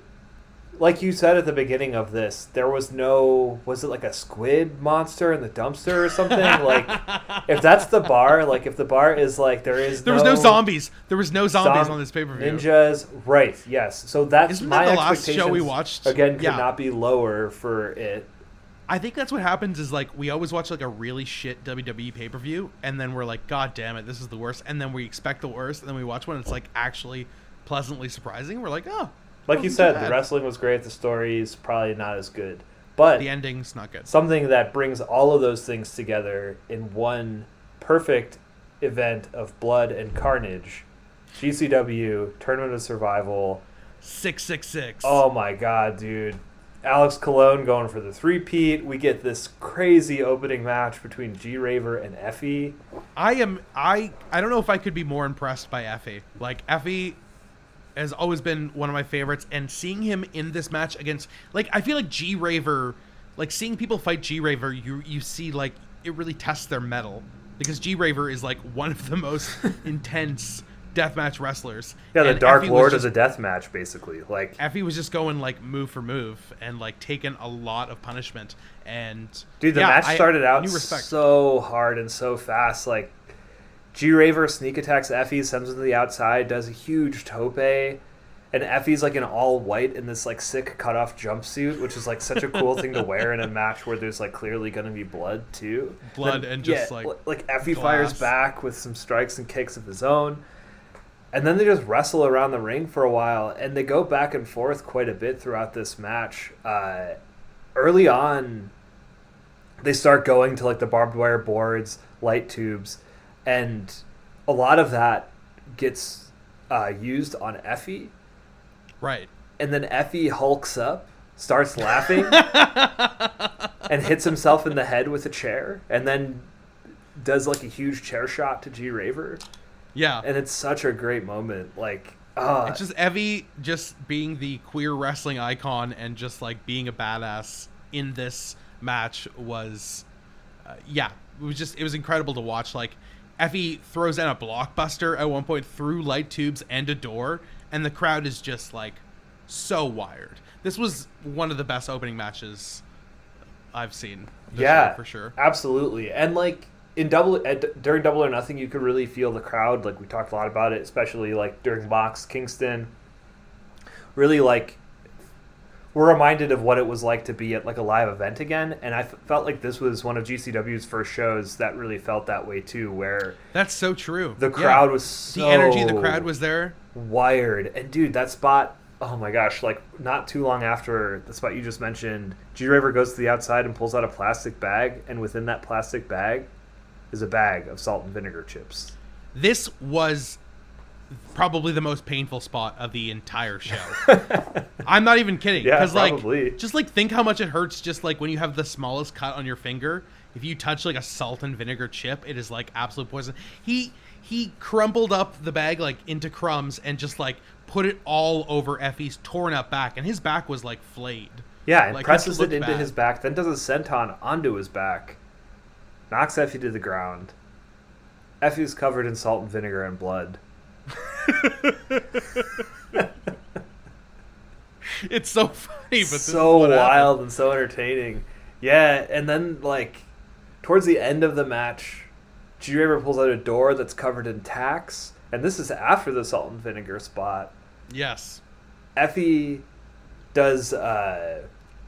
like you said at the beginning of this, there was no... was it like a squid monster in the dumpster or something? Like, if that's the bar, like, if the bar is like, there is there no... there was no zombies. There was no zombies on this pay-per-view. Ninjas, right, yes. So that's my expectations. The last show we watched? Again, could not be lower for it. I think that's what happens is, like, we always watch, like, a really shit WWE pay-per-view, and then we're like, god damn it, this is the worst, and then we expect the worst, and then we watch one, and it's, like, actually pleasantly surprising. We're like, oh... like you said, the wrestling was great. The story's probably not as good, but the ending's not good. Something that brings all of those things together in one perfect event of blood and carnage. GCW Tournament of Survival 666. Oh my god, dude! Alex Colon going for the 3-peat. We get this crazy opening match between G Raver and Effie. I don't know if I could be more impressed by Effie. Like Effie has always been one of my favorites, and seeing him in this match against, like, I feel like G Raver, like seeing people fight G Raver, you see like it really tests their mettle, because G Raver is like one of the most intense deathmatch wrestlers. Yeah, the Dark Lord of the deathmatch, basically. Like Effie was just going like move for move and like taking a lot of punishment. And dude, the match started out so hard and so fast, like. G-Raver sneak attacks Effie, sends him to the outside, does a huge tope, and Effie's like in all white in this like sick cutoff jumpsuit, which is like such a cool thing to wear in a match where there's like clearly going to be blood too. Like Effie fires back with some strikes and kicks of his own, and then they just wrestle around the ring for a while, and they go back and forth quite a bit throughout this match. Early on, they start going to like the barbed wire boards, light tubes. And a lot of that gets used on Effie. Right. And then Effie hulks up, starts laughing, and hits himself in the head with a chair, and then does like a huge chair shot to G Raver. Yeah. And it's such a great moment. Like, it's just Evie just being the queer wrestling icon and just like being a badass in this match was, it was incredible to watch. Like, Effie throws in a blockbuster at one point through light tubes and a door, and the crowd is just like so wired. This was one of the best opening matches I've seen this year, for sure. Absolutely. And like during Double or Nothing, you could really feel the crowd. Like, we talked a lot about it, especially like during Mox Kingston. Really, like, we're reminded of what it was like to be at like a live event again, and I felt like this was one of GCW's first shows that really felt that way too, where that's so true. The crowd was so, the energy of the crowd was there, wired. And dude, that spot, oh my gosh, like not too long after the spot you just mentioned, G-Raver goes to the outside and pulls out a plastic bag, and within that plastic bag is a bag of salt and vinegar chips. This was probably the most painful spot of the entire show. I'm not even kidding. Yeah, probably. Just like think how much it hurts just like when you have the smallest cut on your finger. If you touch like a salt and vinegar chip, it is like absolute poison. He crumpled up the bag like into crumbs and just like put it all over Effie's torn up back, and his back was like flayed. Yeah, and like, presses it into his back, then does a senton onto his back. Knocks Effie to the ground. Effie's covered in salt and vinegar and blood. It's so funny, but this so is wild and so entertaining. Yeah, and then like towards the end of the match, G-Raver pulls out a door that's covered in tacks, and this is after the salt and vinegar spot. Yes, Effie does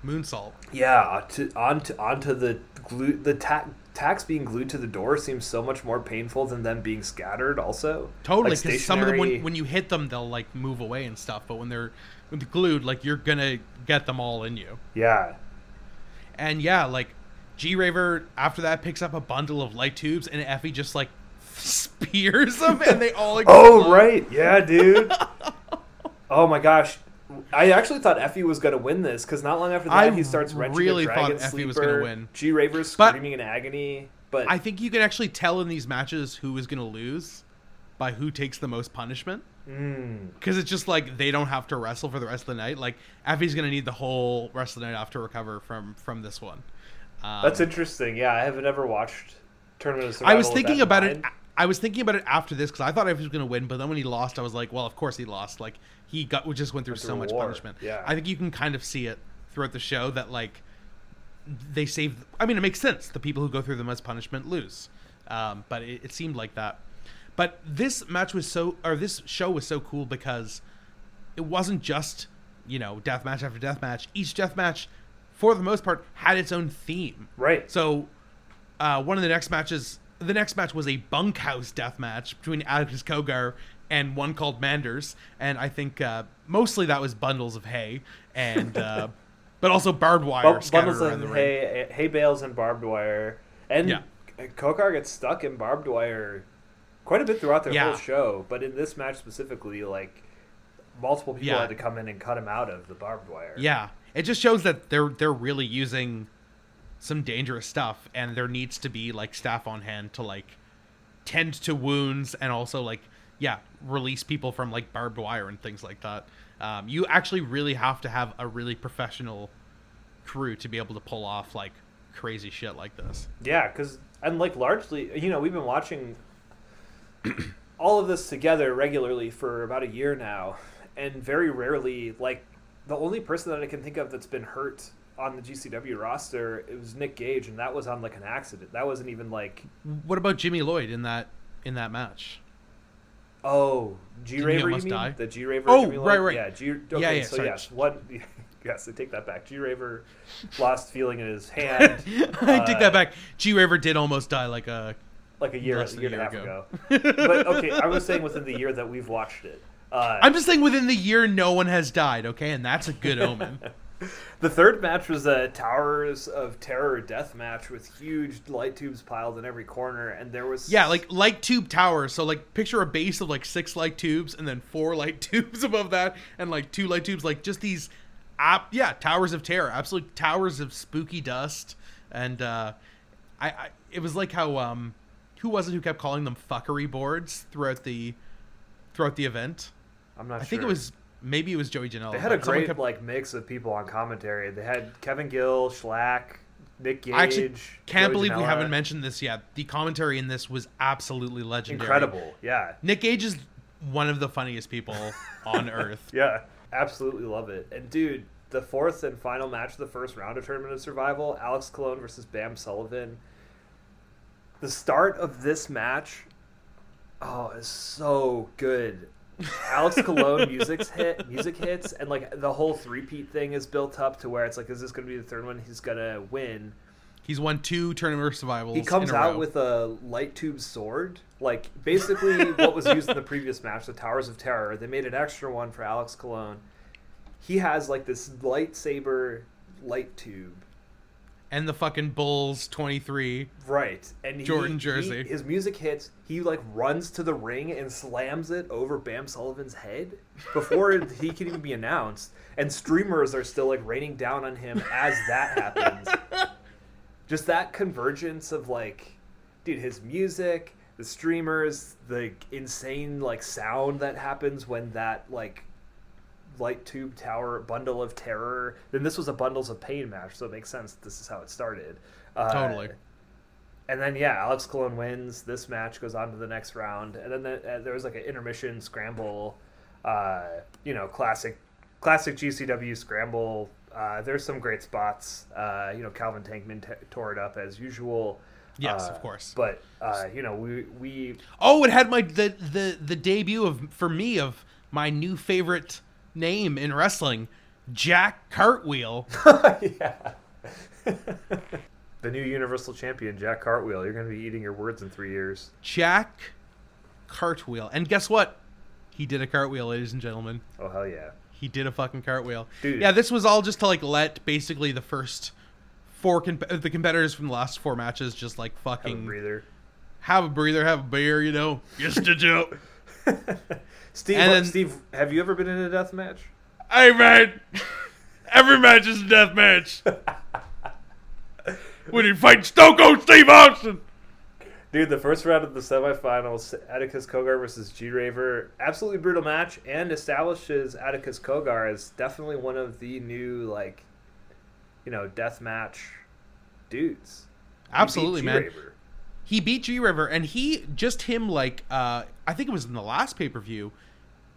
moonsault. Yeah, onto the glue. The tacks being glued to the door seems so much more painful than them being scattered. Also, totally, because like some of them, when you hit them, they'll like move away and stuff. But when they're glued, like you're gonna get them all in you. Yeah, and yeah, like G-Raver after that picks up a bundle of light tubes, and Effie just like spears them, and they all explode. Oh right, yeah, dude. Oh my gosh, I actually thought Effie was going to win this, because not long after that, he starts wrenching a dragon sleeper. Effie was going to win. G-Raver's screaming in agony. But I think you can actually tell in these matches who is going to lose by who takes the most punishment. Because it's just like they don't have to wrestle for the rest of the night. Like, Effie's going to need the whole rest of the night off to recover from this one. That's interesting. Yeah, I haven't ever watched Tournament of Survival. I was thinking about it after this, because I thought I was going to win, but then when he lost, I was like, well, of course he lost. Like, he just went through so much punishment. Yeah. I think you can kind of see it throughout the show that, like, they save... I mean, it makes sense. The people who go through the most punishment lose. But it seemed like that. But this match was so... Or this show was so cool because it wasn't just, you know, death match after death match. Each death match, for the most part, had its own theme. Right. So, one of the next matches... The next match was a bunkhouse death match between Atticus Kogar and one called Manders, and I think mostly that was bundles of hay, and but also barbed wire. Bundles of hay bales and barbed wire, and Kogar gets stuck in barbed wire quite a bit throughout their whole show. But in this match specifically, like multiple people had to come in and cut him out of the barbed wire. Yeah, it just shows that they're really using some dangerous stuff, and there needs to be like staff on hand to like tend to wounds and also like release people from like barbed wire and things like that. You actually really have to have a really professional crew to be able to pull off like crazy shit like this. Yeah, because and like largely, you know, we've been watching all of this together regularly for about a year now, and very rarely, like the only person that I can think of that's been hurt on the GCW roster, it was Nick Gage, and that was on like an accident. That wasn't even like... What about Jimmy Lloyd in that match? Oh, G-Raver, you mean? Die? The G-Raver, oh, Jimmy Lloyd? Right. Yeah, so yes. Yes, I take that back. G-Raver lost feeling in his hand. I take that back. G-Raver did almost die like a year and a half ago. But okay, I was saying within the year that we've watched it. I'm just saying within the year no one has died, okay? And that's a good omen. The third match was a Towers of Terror death match with huge light tubes piled in every corner, and there was... Yeah, like light tube towers. So like picture a base of like 6 light tubes and then 4 light tubes above that and like 2 light tubes, like just these Towers of Terror, absolute towers of spooky dust. And it was like how who was it who kept calling them fuckery boards throughout the event? I'm not sure. I think it was maybe Joey Janela. They had a great mix of people on commentary. They had Kevin Gill, Schlack, Nick Gage. I actually can't believe we haven't mentioned this yet. The commentary in this was absolutely legendary. Incredible, yeah. Nick Gage is one of the funniest people on earth. Yeah, absolutely love it. And dude, the fourth and final match of the first round of Tournament of Survival, Alex Colon versus Bam Sullivan. The start of this match, is so good. Alex Colon music hits, and the whole three-peat thing is built up to where it's like, is this going to be the third one he's going to win? He's won 2 Tournament of Survivals. He comes out with a light tube sword, basically what was used in the previous match, the Towers of Terror. They made an extra one for Alex Colon. He has this lightsaber light tube. And the fucking Bulls 23. Right. And Jordan jersey. His music hits. He runs to the ring and slams it over Bam Sullivan's head before he can even be announced. And streamers are still raining down on him as that happens. Just that convergence of dude, his music, the streamers, the insane sound that happens when that light tube tower bundle of terror. Then this was a bundles of pain match, so it makes sense that this is how it started. Totally. And then Alex Colon wins this match, goes on to the next round, and then there was an intermission scramble, classic GCW scramble. There's some great spots. Calvin Tankman tore it up as usual. Yes, of course. But we it had the debut of my new favorite name in wrestling, Jack Cartwheel. Yeah. The new Universal Champion, Jack Cartwheel. You're going to be eating your words in 3 years. Jack Cartwheel. And guess what? He did a cartwheel, ladies and gentlemen. Oh, hell yeah. He did a fucking cartwheel. Dude. Yeah, this was all just to let basically the first four the competitors from the last 4 matches just fucking have a breather, have a beer, just a joke. Steve, have you ever been in a death match? Hey, man. Every match is a death match. When you fight Stone Cold Steve Austin. Dude, the first round of the semifinals, Atticus Kogar versus G-Raver. Absolutely brutal match, and establishes Atticus Kogar as definitely one of the new, death match dudes. Absolutely, man. He beat G-River, and I think it was in the last pay-per-view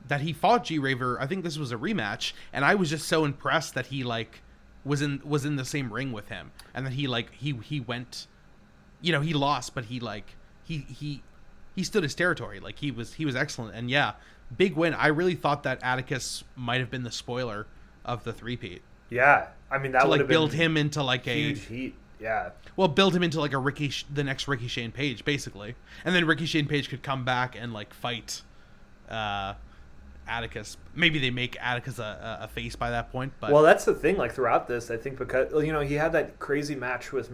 that he fought G-River. I think this was a rematch, and I was just so impressed that he was in the same ring with him, and that he went, he lost, but he stood his territory. He was excellent, and yeah, big win. I really thought that Atticus might have been the spoiler of the three-peat. Yeah, I mean that would have build him into huge heat. Yeah. Well, build him into a the next Ricky Shane Page, basically. And then Ricky Shane Page could come back and fight Atticus. Maybe they make Atticus a face by that point. But... Well, that's the thing. Throughout this, I think because, he had that crazy match with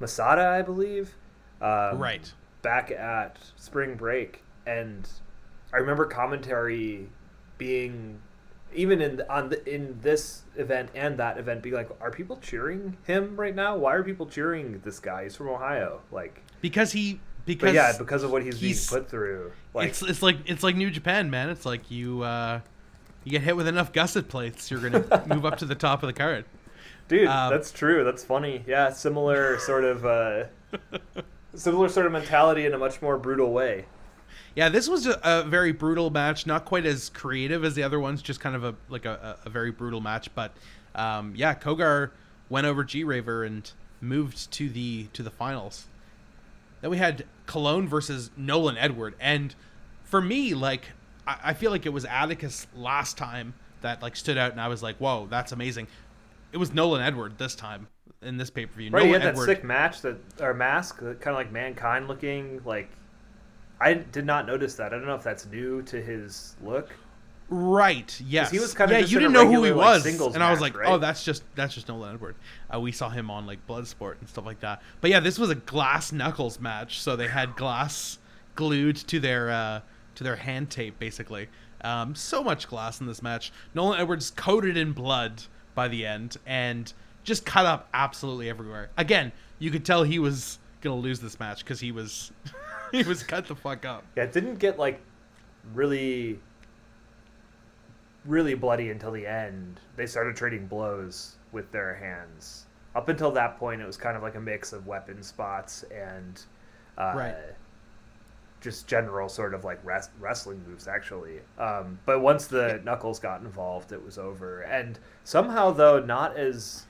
Masada, I believe. Right. Back at spring break. And I remember commentary being... Even in this event and that event, be are people cheering him right now? Why are people cheering this guy? He's from Ohio, because of what he's being put through. It's like New Japan, man. It's you get hit with enough gusset plates, you're gonna move up to the top of the card. Dude, that's true. That's funny. Yeah, similar sort of mentality in a much more brutal way. Yeah, this was a very brutal match, not quite as creative as the other ones, just kind of a very brutal match. But Kogar went over G-Raver and moved to the finals. Then we had Colon versus Nolan Edward, and for me, I feel it was Atticus last time that stood out, and I was whoa, that's amazing. It was Nolan Edward this time in this pay per view. Right, Nolan he had Edward. That sick match mask, kind of Mankind looking I did not notice that. I don't know if that's new to his look. Right. Yes. He was kind of you didn't know who he was, and I was right? Oh, that's just Nolan Edward. We saw him on Bloodsport and stuff like that. But yeah, this was a glass knuckles match, so they had glass glued to their hand tape basically. So much glass in this match. Nolan Edwards coated in blood by the end and just cut up absolutely everywhere. Again, you could tell he was gonna lose this match because he was he was cut the fuck up. Yeah, it didn't get like really bloody until the end. They started trading blows with their hands. Up until that point, it was kind of like a mix of weapon spots and just general sort of like wrestling moves, actually. But once the Knuckles got involved, it was over. And somehow, though, not as...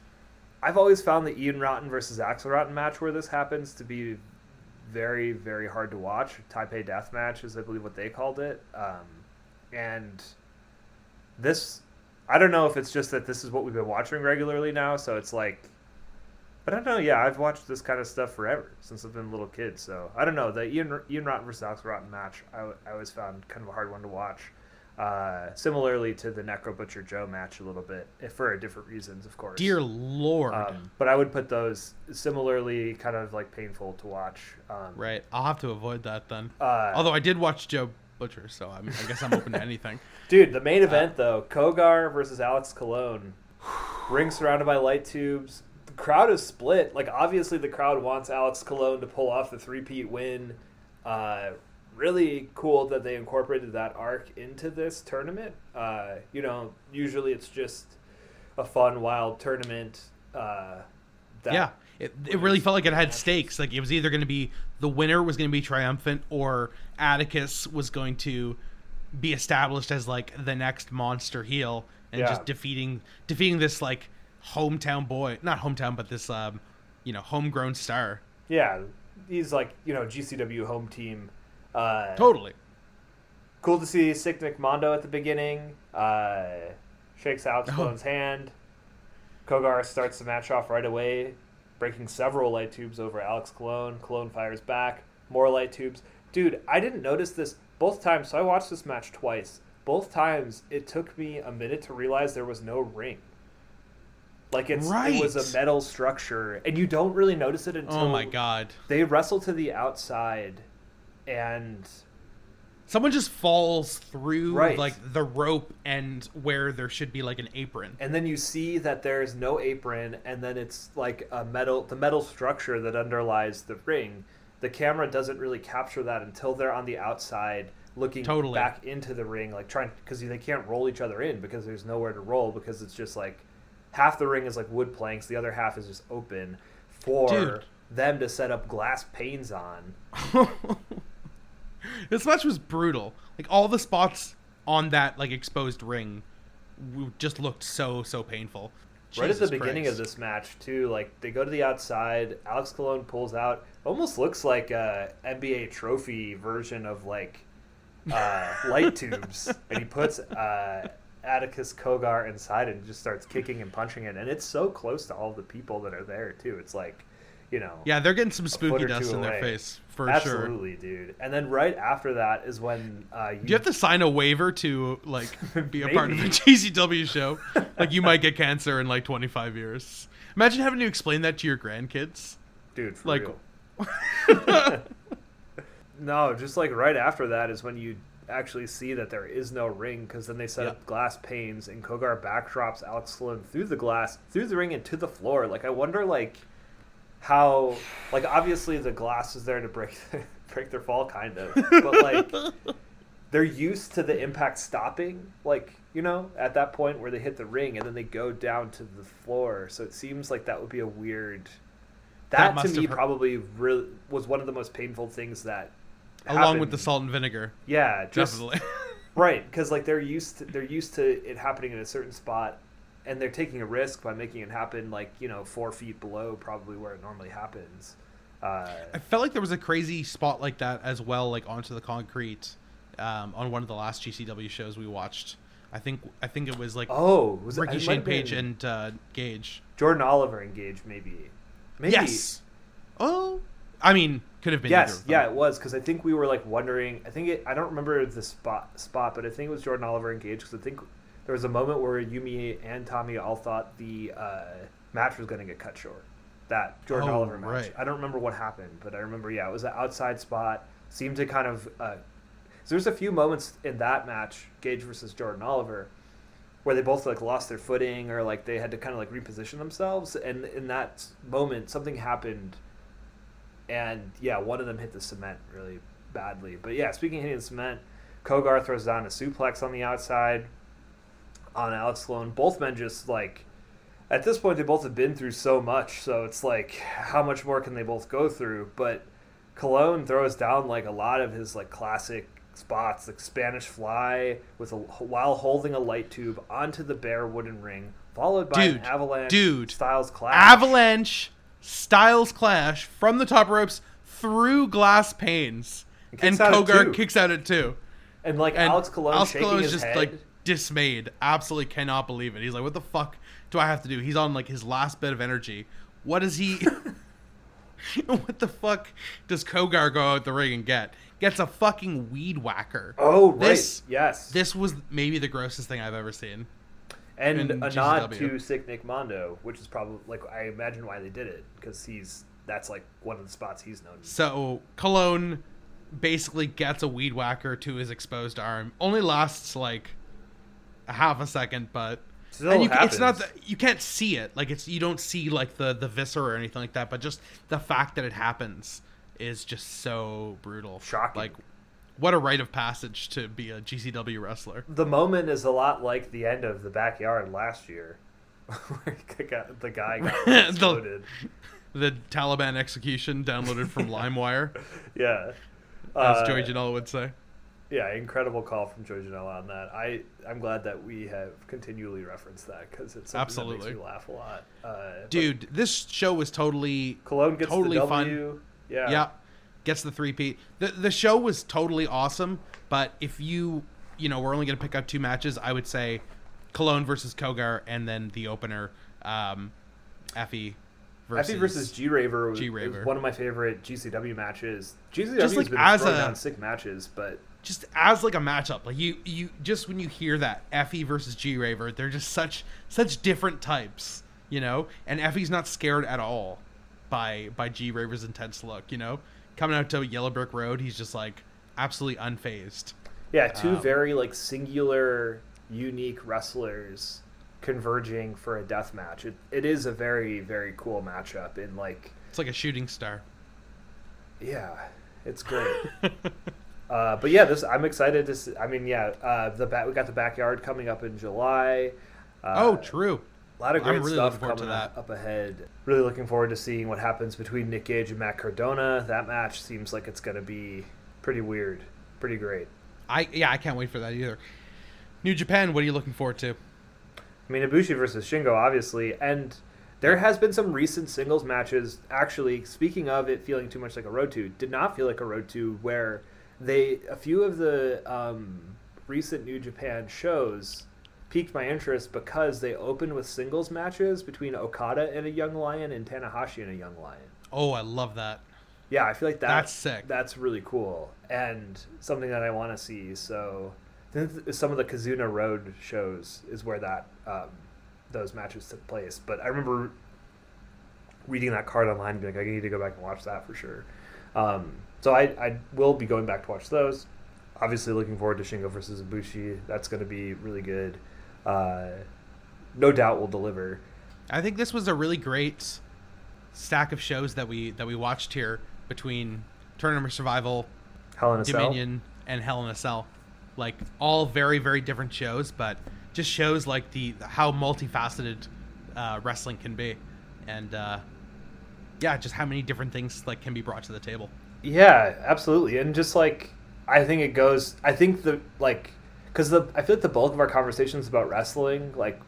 I've always found the Ian Rotten versus Axel Rotten match where this happens to be very, very hard to watch. Taipei Deathmatch is, I believe, what they called it. And this... I don't know if it's just that this is what we've been watching regularly now, so it's like... But I don't know, yeah, I've watched this kind of stuff forever, since I've been a little kid, so... I don't know, the Ian Rotten versus Axel Rotten match, I always found kind of a hard one to watch. Similarly to the Necro Butcher Joe match a little bit, for different reasons, of course. Dear Lord. But I would put those similarly kind of, like, painful to watch. Right, I'll have to avoid that then. Although I did watch Joe Butcher, so I guess I'm open to anything. Dude, the main event, though, Kogar versus Alex Colon. Ring surrounded by light tubes. Crowd is split. Like, obviously the crowd wants Alex Colon to pull off the three-peat win. Really cool that they incorporated that arc into this tournament. You know, usually it's just a fun, wild tournament. It really felt like it had stakes. Like, it was either going to be the winner was going to be triumphant, or Atticus was going to be established as, like, the next monster heel, and just defeating this, like, hometown boy, not hometown, but this homegrown star. Yeah, he's like, you know, GCW home team. Totally cool to see Sick Nick Mondo at the beginning. Shakes Alex Colon's hand. Kogar starts the match off right away, breaking several light tubes over Alex Colon. Colon fires back, more light tubes. Dude, I didn't notice this both times, so I watched this match twice. Both times it took me a minute to realize there was no ring. Like, It was a metal structure, and you don't really notice it until... Oh, my God. They wrestle to the outside, and... Someone just falls through, like, the rope and where there should be, like, an apron. And then you see that there's no apron, and then it's, like, the metal structure that underlies the ring. The camera doesn't really capture that until they're on the outside, looking back into the ring, like, trying... Because they can't roll each other in, because there's nowhere to roll, because it's just, like... Half the ring is like wood planks, the other half is just open for them to set up glass panes on. This match was brutal. Like, all the spots on that, like, exposed ring just looked so painful. Right Jesus at the Christ. Beginning of this match too, like, they go to the outside, Alex Colon pulls out, almost looks like a NBA trophy version of, like, light tubes, and he puts Atticus Kogar inside and just starts kicking and punching it, and it's so close to all the people that are there too. It's like, you know, yeah, they're getting some spooky dust in their face for sure. Absolutely, dude. And then right after that is when do you have to sign a waiver to, like, be a part of the GCW show? Like, you might get cancer in like 25 years. Imagine having to explain that to your grandkids, dude. For like, real. No, just like right after that is when you actually see that there is no ring, because then they set up glass panes, and Kogar backdrops Alex Colon through the glass, through the ring, and to the floor. Like, I wonder, like, how, like, obviously the glass is there to break their fall, kind of, but, like, they're used to the impact stopping, like, you know, at that point where they hit the ring, and then they go down to the floor. So it seems like that would be a weird... That to me probably really was one of the most painful things that happened. Along with the salt and vinegar, yeah, just, definitely. Right, because, like, they're used to it happening in a certain spot, and they're taking a risk by making it happen, like, you know, 4 feet below probably where it normally happens. I felt like there was a crazy spot like that as well, like onto the concrete, on one of the last GCW shows we watched. I think it was like Ricky Shane Page and Gage, Jordan Oliver and Gage, maybe. Yes. Oh, I mean. Could have been. Yes, yeah, it was, because I think we were, like, wondering. I don't remember the spot, but I think it was Jordan Oliver and Gage, because I think there was a moment where Yumi and Tommy all thought the match was going to get cut short. That Jordan Oliver match. Right. I don't remember what happened, but I remember, yeah, it was an outside spot. Seemed to kind of. So there's a few moments in that match, Gage versus Jordan Oliver, where they both, like, lost their footing, or, like, they had to kind of, like, reposition themselves, and in that moment something happened. And, yeah, one of them hit the cement really badly. But, yeah, speaking of hitting the cement, Kogar throws down a suplex on the outside on Alex Sloan. Both men just, like, at this point, they both have been through so much. So it's like, how much more can they both go through? But Colon throws down, like, a lot of his, like, classic spots, like Spanish Fly, while holding a light tube onto the bare wooden ring, followed by an Avalanche Styles Clash. Avalanche Styles Clash from the top ropes through glass panes. And Kogar kicks out at two. And, like, and Alex Colon shaking his just head. Like, dismayed, absolutely cannot believe it. He's like, what the fuck do I have to do? He's on, like, his last bit of energy. What is he what the fuck does Kogar go out the ring and get? Gets a fucking weed whacker. Oh, right. This was maybe the grossest thing I've ever seen. And a nod to Sick Nick Mondo, which is probably, like, I imagine why they did it, because that's like one of the spots he's known. So Colon basically gets a weed whacker to his exposed arm. Only lasts like a half a second, but it's not that you can't see it. Like, it's, you don't see like the viscera or anything like that, but just the fact that it happens is just so brutal. Shocking. Like, what a rite of passage to be a GCW wrestler. The moment is a lot like the end of The Backyard last year, where the guy got exploded. the Taliban execution downloaded from LimeWire. Yeah. As Joey Janela would say. Yeah, incredible call from Joey Janela on that. I'm glad that we have continually referenced that, because it's something that makes me laugh a lot. Dude, this show was totally Cologne gets totally the W. Fun. Yeah. Gets the 3-peat. The show was totally awesome, but if you we're only going to pick up two matches, I would say Cologne versus Kogar, and then the opener, Effie versus G-Raver. G-Raver was one of my favorite GCW matches. GCW has been throwing down sick matches, but just as like a matchup, like you just when you hear that Effie versus G-Raver, they're just such different types, you know. And Effie's not scared at all by G-Raver's intense look, you know. Coming out to Yellow Brick Road, he's just, like, absolutely unfazed. Yeah, two very, like, singular, unique wrestlers converging for a death match. It is a very, very cool matchup. In like, it's like a shooting star. Yeah, it's great. But, yeah, I'm excited to see. I mean, yeah, we got The Backyard coming up in July. True. A lot of great stuff coming up ahead. Really looking forward to seeing what happens between Nick Gage and Matt Cardona. That match seems like it's going to be pretty weird, pretty great. I can't wait for that either. New Japan, what are you looking forward to? I mean, Ibushi versus Shingo, obviously. And there has been some recent singles matches. Actually, speaking of it feeling too much like a Road 2, did not feel like a Road 2, where a few of the recent New Japan shows piqued my interest because they opened with singles matches between Okada and a young lion and Tanahashi and a young lion. Oh, I love that. Yeah, I feel like that's sick. That's really cool and something that I want to see. So some of the Kazuna Road shows is where that those matches took place. But I remember reading that card online and being like, I need to go back and watch that for sure. So I will be going back to watch those. Obviously looking forward to Shingo versus Ibushi. That's going to be really good. No doubt will deliver. I think this was a really great stack of shows that we watched here between Tournament Survival, Hell in a Dominion, Cell. And Hell in a Cell. Like, all very, very different shows, but just shows like how multifaceted wrestling can be, and just how many different things like can be brought to the table. Yeah, absolutely, and just like I think it goes. I think the like. Because I feel like the bulk of our conversations about wrestling, like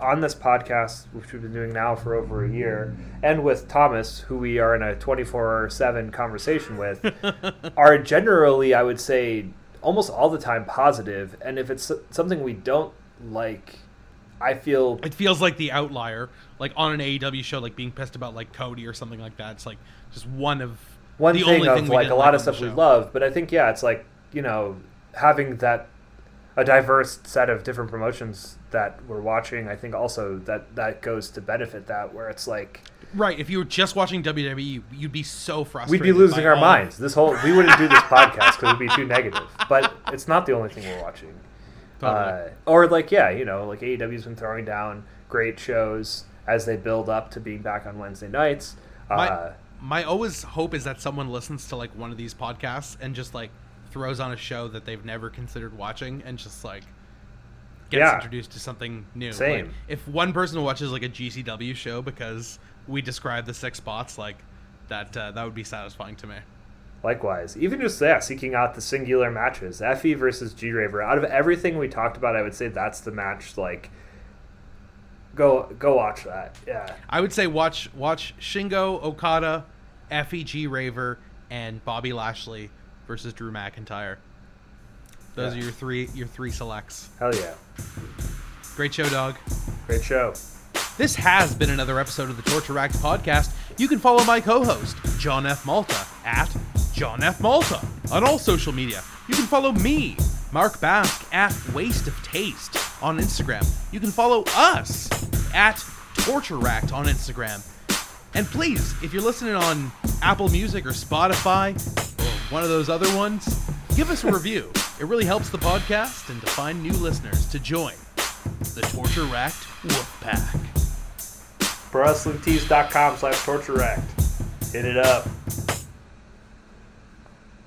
on this podcast, which we've been doing now for over a year, and with Thomas, who we are in a 24/7 conversation with, are generally, I would say, almost all the time positive. And if it's something we don't like, I feel it feels like the outlier, like on an AEW show, like being pissed about like Cody or something like that. It's like just one the thing only of thing like a lot like of stuff we love. But I think it's like, you know, having that. A diverse set of different promotions that we're watching, I think also that goes to benefit that, where it's like... Right, if you were just watching WWE, you'd be so frustrated. We'd be losing our minds. We wouldn't do this podcast because it would be too negative. But it's not the only thing we're watching. Totally. Or like, yeah, you know, like AEW's been throwing down great shows as they build up to being back on Wednesday nights. My, my always hope is that someone listens to like one of these podcasts and just like throws on a show that they've never considered watching and just like gets introduced to something new. Same. Like, if one person watches like a GCW show because we describe the six spots, like that, that would be satisfying to me. Likewise, even just that, seeking out the singular matches, Effie versus G Raver. Out of everything we talked about, I would say that's the match. Like, go watch that. Yeah, I would say watch Shingo, Okada, Effie, G Raver, and Bobby Lashley versus Drew McIntyre. Those are your three selects. Hell yeah! Great show, dog. Great show. This has been another episode of the Torture Racked Podcast. You can follow my co-host, John F. Malta, at John F. Malta on all social media. You can follow me, Mark Bask, at Waste of Taste on Instagram. You can follow us at Torture Racked on Instagram. And please, if you're listening on Apple Music or Spotify or one of those other ones, give us a review. It really helps the podcast and to find new listeners to join the Torture Racked Wolf Pack. ProWrestlingTees.com/TortureRacked. Hit it up.